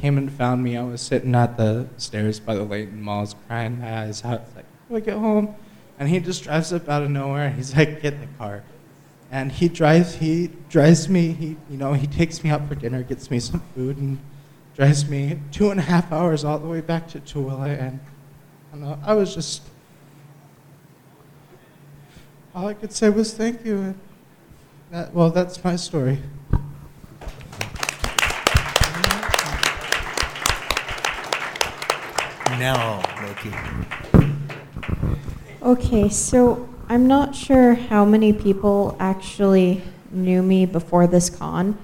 came and found me. I was sitting at the stairs by the Layton Malls crying my eyes out. It's like, "Can I get home?" And he just drives up out of nowhere, and he's like, "Get in the car." And he drives me, he takes me out for dinner, gets me some food, and drives me 2.5 hours all the way back to Tooele. And I was just, all I could say was thank you. And that's my story. Now, Loki. Okay, so I'm not sure how many people actually knew me before this con.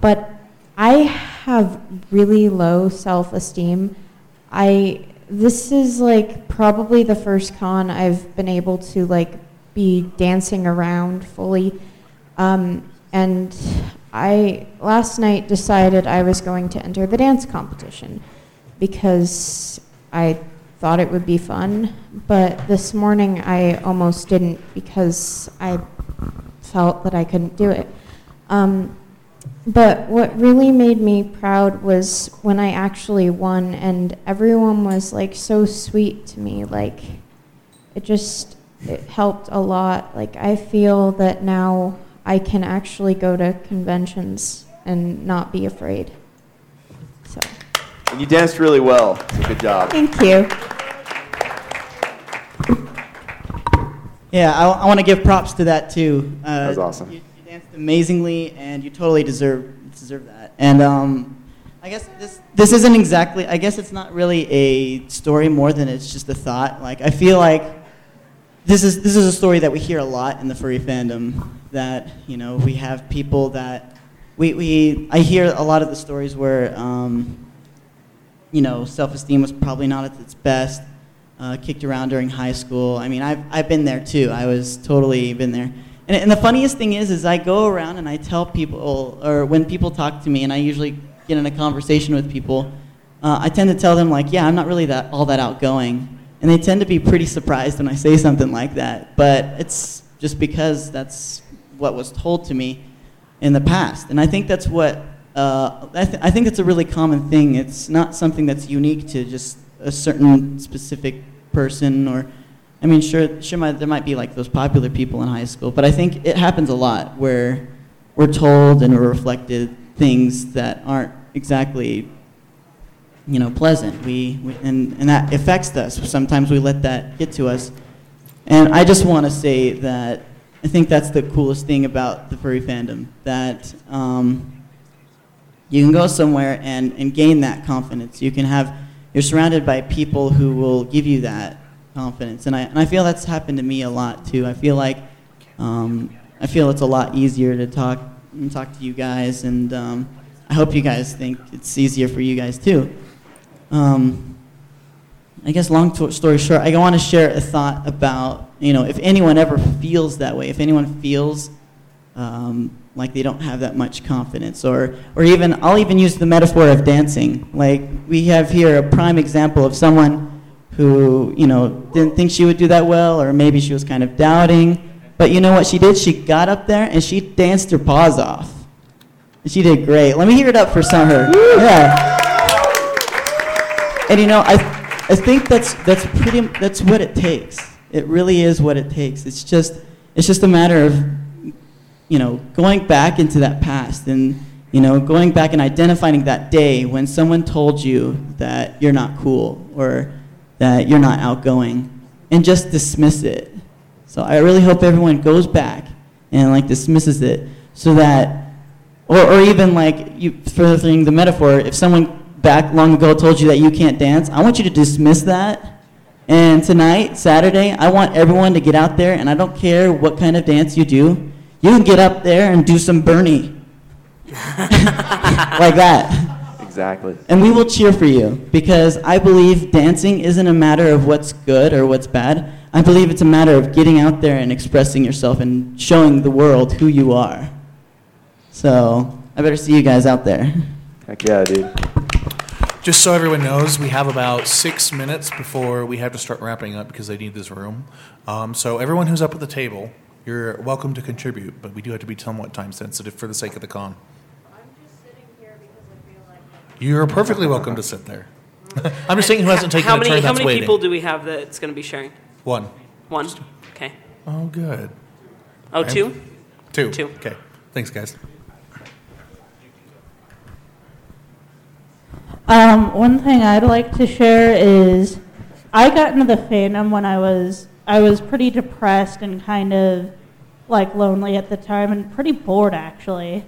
But I have really low self-esteem. This is like probably the first con I've been able to like be dancing around fully. And I last night decided I was going to enter the dance competition because I thought it would be fun. But this morning I almost didn't because I felt that I couldn't do it. But what really made me proud was when I actually won, and everyone was like so sweet to me. Like, it helped a lot. Like, I feel that now I can actually go to conventions and not be afraid. So. And you danced really well, so good job. Thank you. Yeah, I want to give props to that too. That was awesome. You danced amazingly, and you totally deserve that. And I guess this isn't exactly. I guess it's not really a story more than it's just a thought. Like I feel like this is a story that we hear a lot in the furry fandom. That we have people that I hear a lot of the stories where self-esteem was probably not at its best. Kicked around during high school. I mean, I've been there too. I was totally been there. And the funniest thing is I go around and I tell people, or when people talk to me, and I usually get in a conversation with people, I tend to tell them like, yeah, I'm not really all that outgoing, and they tend to be pretty surprised when I say something like that. But it's just because that's what was told to me in the past, and I think that's what I think that's a really common thing. It's not something that's unique to just a certain specific person, or, I mean, sure, there might be like those popular people in high school, but I think it happens a lot where we're told and we're reflected things that aren't exactly, pleasant. And that affects us. Sometimes we let that get to us. And I just want to say that I think that's the coolest thing about the furry fandom, that you can go somewhere and gain that confidence. You're surrounded by people who will give you that confidence, and I feel that's happened to me a lot too. I feel like it's a lot easier to talk to you guys, and I hope you guys think it's easier for you guys too. I guess long story short, I want to share a thought about if anyone ever feels that way, if anyone feels like they don't have that much confidence, or even, I'll even use the metaphor of dancing. Like, we have here a prime example of someone who, didn't think she would do that well, or maybe she was kind of doubting, but you know what she did? She got up there and she danced her paws off. And she did great. Let me hear it up for Summer. Yeah. And I think that's what it takes. It really is what it takes. It's just a matter of going back into that past and, going back and identifying that day when someone told you that you're not cool or that you're not outgoing, and just dismiss it. So I really hope everyone goes back and dismisses it, so that, or even furthering the metaphor, if someone back long ago told you that you can't dance, I want you to dismiss that. And tonight, Saturday, I want everyone to get out there, and I don't care what kind of dance you do, you can get up there and do some Bernie. Like that. Exactly. And we will cheer for you, because I believe dancing isn't a matter of what's good or what's bad. I believe it's a matter of getting out there and expressing yourself and showing the world who you are. So I better see you guys out there. Heck yeah, dude. Just so everyone knows, we have about 6 minutes before we have to start wrapping up because they need this room. So everyone who's up at the table, you're welcome to contribute, but we do have to be somewhat time sensitive for the sake of the con. I'm just sitting here because I feel like you're perfectly welcome to sit there. I'm just saying who hasn't taken a turn that's waiting. How many people do we have that's going to be sharing? One. Okay. Oh, good. Oh, right. Two. Okay. Thanks, guys. One thing I'd like to share is I got into the fandom when I was pretty depressed and kind of lonely at the time, and pretty bored actually.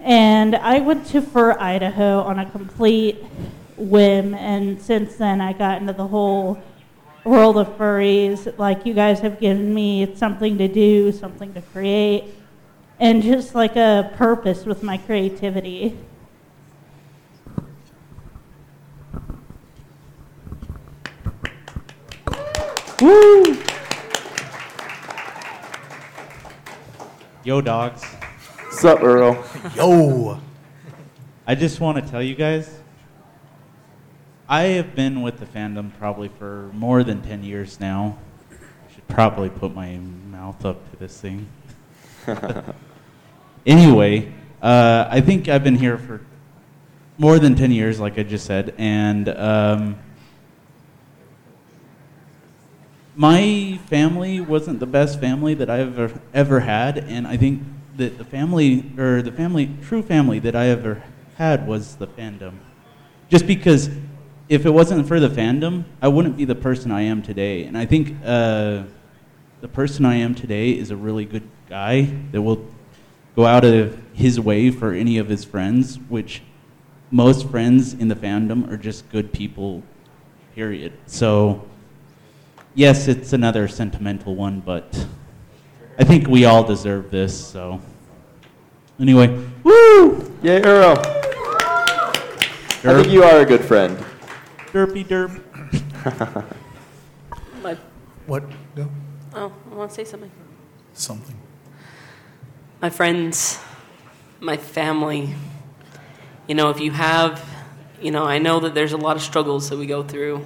And I went to Fur Idaho on a complete whim, and since then I got into the whole world of furries. You guys have given me something to do, something to create. and just like a purpose with my creativity. Woo! Yo, dogs. What's up, Earl? Yo! I just want to tell you guys, I have been with the fandom probably for more than 10 years now. I should probably put my mouth up to this thing. Anyway, I think I've been here for more than 10 years, like I just said, and my family wasn't the best family that I've ever had, and I think that the true family that I ever had was the fandom. Just because if it wasn't for the fandom, I wouldn't be the person I am today. And I think the person I am today is a really good guy that will go out of his way for any of his friends, which most friends in the fandom are just good people, period. So, yes, it's another sentimental one, but I think we all deserve this, so. Anyway, woo! Yay, Earl! Derp. I think you are a good friend. Derpy derp. What? No. Oh, I want to say something. Something. My friends, my family, if you have, I know that there's a lot of struggles that we go through.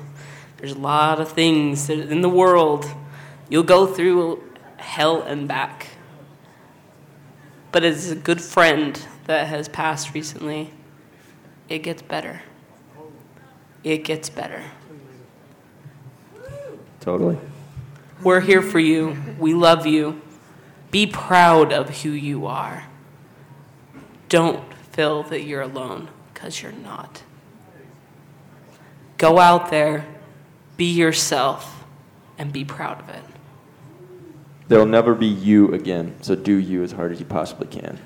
There's a lot of things in the world. You'll go through hell and back. But as a good friend that has passed recently, it gets better. It gets better. Totally. We're here for you. We love you. Be proud of who you are. Don't feel that you're alone, because you're not. Go out there, be yourself, and be proud of it. There'll never be you again, so do you as hard as you possibly can.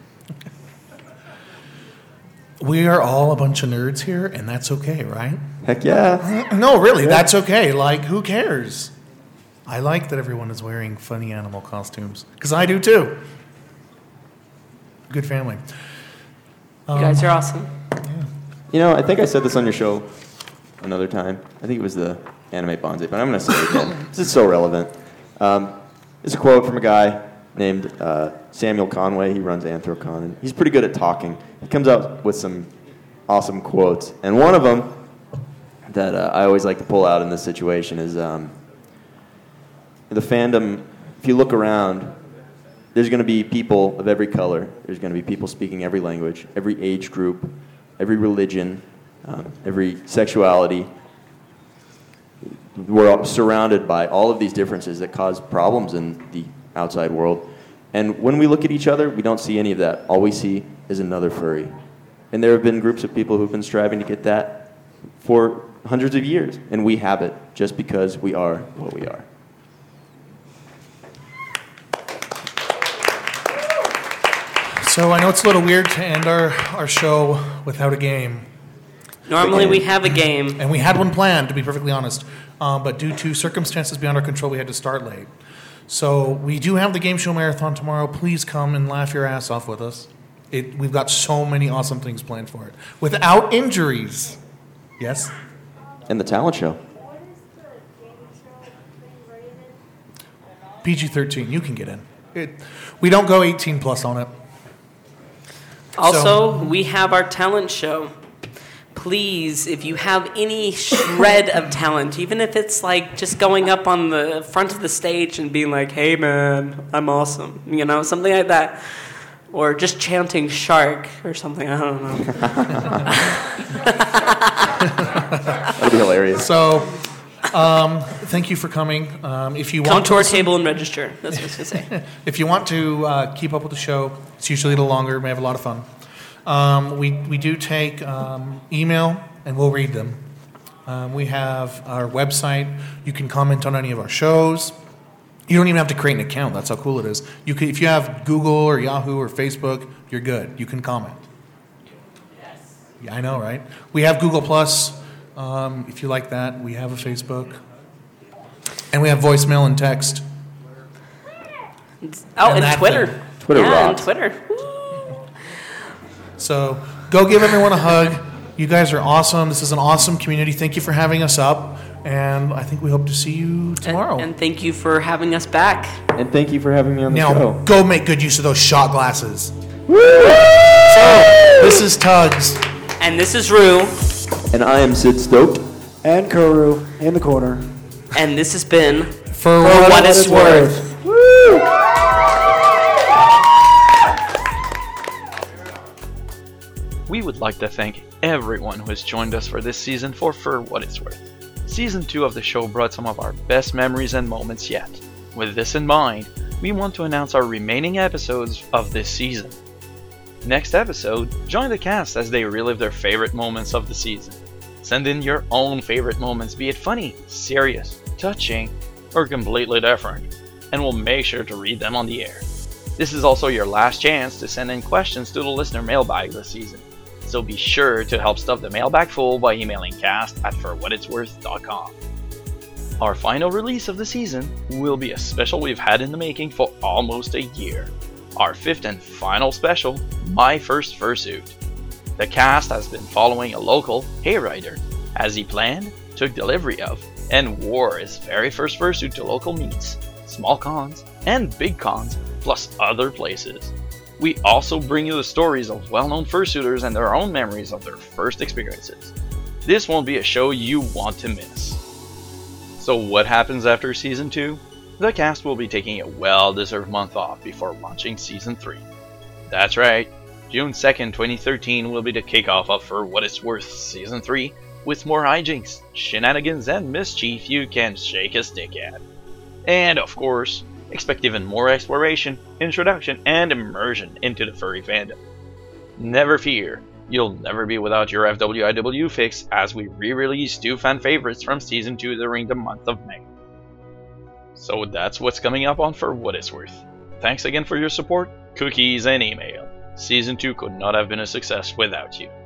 We are all a bunch of nerds here, and that's okay, right? Heck yeah. No, really, that's okay. Like, who cares? I like that everyone is wearing funny animal costumes, because I do too. Good family. You guys are awesome. Yeah. I think I said this on your show another time. I think it was the Anime Bonzi, but I'm going to say it again. This is so relevant. It's a quote from a guy named Samuel Conway. He runs Anthrocon, and he's pretty good at talking. He comes out with some awesome quotes, and one of them that I always like to pull out in this situation is the fandom. If you look around, there's going to be people of every color. There's going to be people speaking every language, every age group, every religion, every sexuality. We're surrounded by all of these differences that cause problems in the outside world. And when we look at each other, we don't see any of that. All we see is another furry. And there have been groups of people who've been striving to get that for hundreds of years. And we have it just because we are what we are. So I know it's a little weird to end our show without a game. Normally we have a game. And we had one planned, to be perfectly honest. But due to circumstances beyond our control, we had to start late. So we do have the game show marathon tomorrow. Please come and laugh your ass off with us. We've got so many awesome things planned for it. Without injuries. Yes? And the talent show. What is the game show thing rated? PG-13. You can get in. We don't go 18 plus on it. Also, we have our talent show. Please, if you have any shred of talent, even if it's like just going up on the front of the stage and being like, hey, man, I'm awesome, something like that. Or just chanting shark or something, I don't know. That'd be hilarious. So, thank you for coming. If you want to our table and register. That's what I was going to say. If you want to keep up with the show, it's usually a little longer. We have a lot of fun. We do take email, and we'll read them. We have our website. You can comment on any of our shows. You don't even have to create an account. That's how cool it is. You can, if you have Google or Yahoo or Facebook, you're good. You can comment. Yes. Yeah, I know, right? We have Google+. If you like that, we have a Facebook. And we have voicemail and text. Oh, and Twitter. Twitter rocks. Twitter. Woo. So go give everyone a hug. You guys are awesome. This is an awesome community. Thank you for having us up. And I think we hope to see you tomorrow. And thank you for having us back. And thank you for having me on the show. Now, go make good use of those shot glasses. Woo! So, this is Tugs. And this is Rue. And I am Sid Stout. And Kuru in the corner. And this has been Fur What It's Worth. Woo! We would like to thank everyone who has joined us for this season for Fur What It's Worth. Season 2 of the show brought some of our best memories and moments yet. With this in mind, we want to announce our remaining episodes of this season. Next episode, join the cast as they relive their favorite moments of the season. Send in your own favorite moments, be it funny, serious, touching, or completely different, and we'll make sure to read them on the air. This is also your last chance to send in questions to the listener mailbag this season. So be sure to help stuff the mailbag full by emailing cast@forwhatitsworth.com. Our final release of the season will be a special we've had in the making for almost a year. Our fifth and final special, My First Fursuit. The cast has been following a local, Hayrider, as he planned, took delivery of, and wore his very first fursuit to local meets, small cons, and big cons, plus other places. We also bring you the stories of well-known fursuiters and their own memories of their first experiences. This won't be a show you want to miss. So what happens after Season 2? The cast will be taking a well-deserved month off before launching Season 3. That's right, June 2nd, 2013 will be the kickoff of For What It's Worth Season 3, with more hijinks, shenanigans, and mischief you can shake a stick at. And of course, expect even more exploration, introduction, and immersion into the furry fandom. Never fear, you'll never be without your FWIW fix as we re-release two fan favorites from Season 2 during the month of May. So that's what's coming up on For What It's Worth. Thanks again for your support, cookies, and email. Season 2 could not have been a success without you.